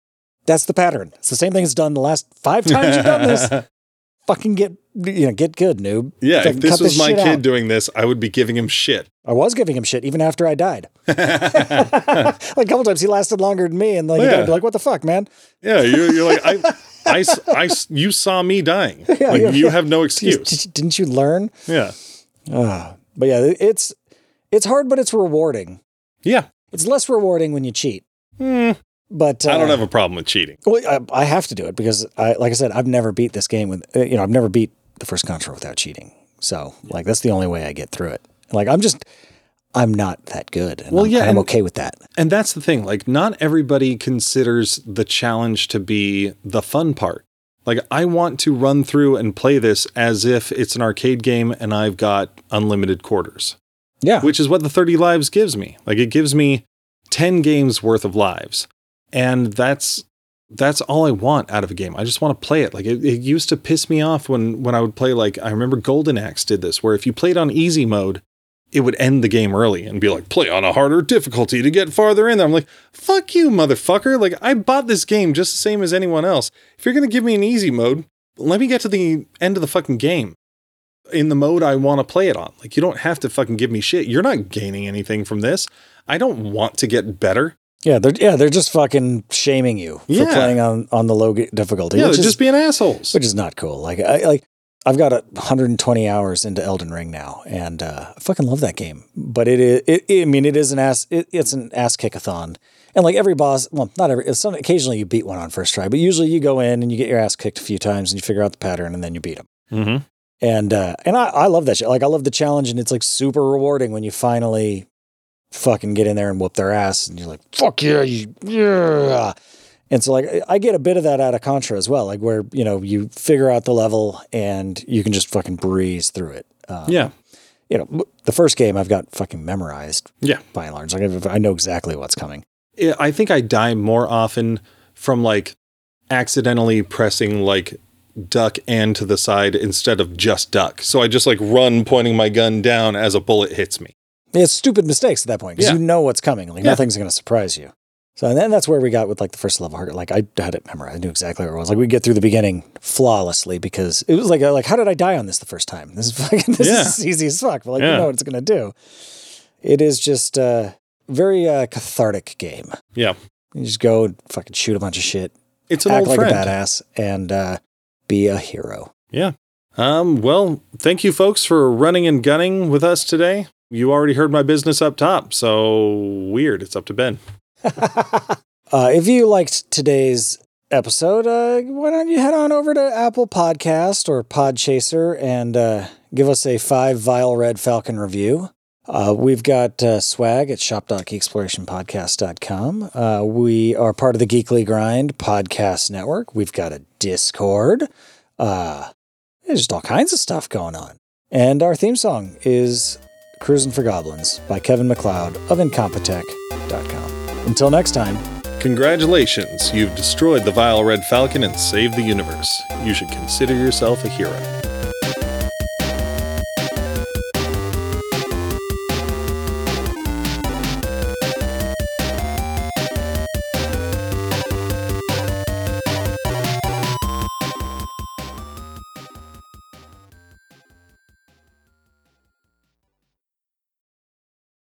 that's the pattern. It's the same thing it's done the last five times you've done this. Fucking get, you know, get good, noob. Yeah, fucking if this was this my kid out. doing this, I would be giving him shit. I was giving him shit even after I died. Like a couple times he lasted longer than me, and like, well, yeah. I'd be like, what the fuck, man? Yeah, you're, you're like, I, I, I, you saw me dying. Yeah, like, you yeah. have no excuse. Did, didn't you learn? Yeah. Uh, but yeah, it's, it's hard, but it's rewarding. Yeah. It's less rewarding when you cheat. Hmm. But uh, I don't have a problem with cheating. Well, I, I have to do it because, I, like I said, I've never beat this game with, you know, I've never beat the first Contra without cheating. So, like, that's the only way I get through it. Like, I'm just, I'm not that good. And well, I'm, yeah, and I'm okay with that. And that's the thing. Like, not everybody considers the challenge to be the fun part. Like, I want to run through and play this as if it's an arcade game and I've got unlimited quarters. Yeah. Which is what the thirty lives gives me. Like, it gives me ten games worth of lives. And that's, that's all I want out of a game. I just want to play it. Like it, it used to piss me off when, when I would play, like, I remember Golden Axe did this, where if you played on easy mode, it would end the game early and be like, play on a harder difficulty to get farther in there. I'm like, fuck you, motherfucker. Like, I bought this game just the same as anyone else. If you're going to give me an easy mode, let me get to the end of the fucking game in the mode I want to play it on. Like, you don't have to fucking give me shit. You're not gaining anything from this. I don't want to get better. Yeah, they're yeah they're just fucking shaming you yeah. for playing on, on the low difficulty. Yeah, they're is, just being assholes, which is not cool. Like I like I've got one hundred twenty hours into Elden Ring now, and uh, I fucking love that game. But it is it, it I mean it is an ass it, it's an ass kickathon, and like every boss, well not every, it's not, occasionally you beat one on first try, but usually you go in and you get your ass kicked a few times and you figure out the pattern and then you beat them. Mm-hmm. And uh, and I, I love that shit. Like I love the challenge, and it's like super rewarding when you finally fucking get in there and whoop their ass, and you're like, fuck yeah, you, yeah. And so, like, I get a bit of that out of Contra as well, like where, you know, you figure out the level and you can just fucking breeze through it. Um, yeah. You know, the first game I've got fucking memorized. Yeah. By and large, like I know exactly what's coming. I think I die more often from like accidentally pressing like duck and to the side instead of just duck. So I just like run pointing my gun down as a bullet hits me. It's stupid mistakes at that point because yeah. you know what's coming. Like yeah. nothing's going to surprise you. So and then that's where we got with like the first level. Like I had it memorized. I knew exactly where it was. Like we get through the beginning flawlessly because it was like, like how did I die on this the first time? This is fucking this yeah. is easy as fuck. But like yeah. you know what it's going to do. It is just a very uh, cathartic game. Yeah, you just go and fucking shoot a bunch of shit. It's an act old like friend. a badass and uh, be a hero. Yeah. Um. Well, thank you, folks, for running and gunning with us today. You already heard my business up top, so weird. It's up to Ben. uh, if you liked today's episode, uh, why don't you head on over to Apple Podcast or Podchaser and uh, give us a five vial Red Falcon review. Uh, we've got uh, swag at shop dot geeksploration podcast dot com. Uh, we are part of the Geekly Grind podcast network. We've got a Discord. Uh, there's just all kinds of stuff going on. And our theme song is Cruisin' for Goblins by Kevin McLeod of Incompetech dot com. Until next time. Congratulations, you've destroyed the vile Red Falcon and saved the universe. You should consider yourself a hero.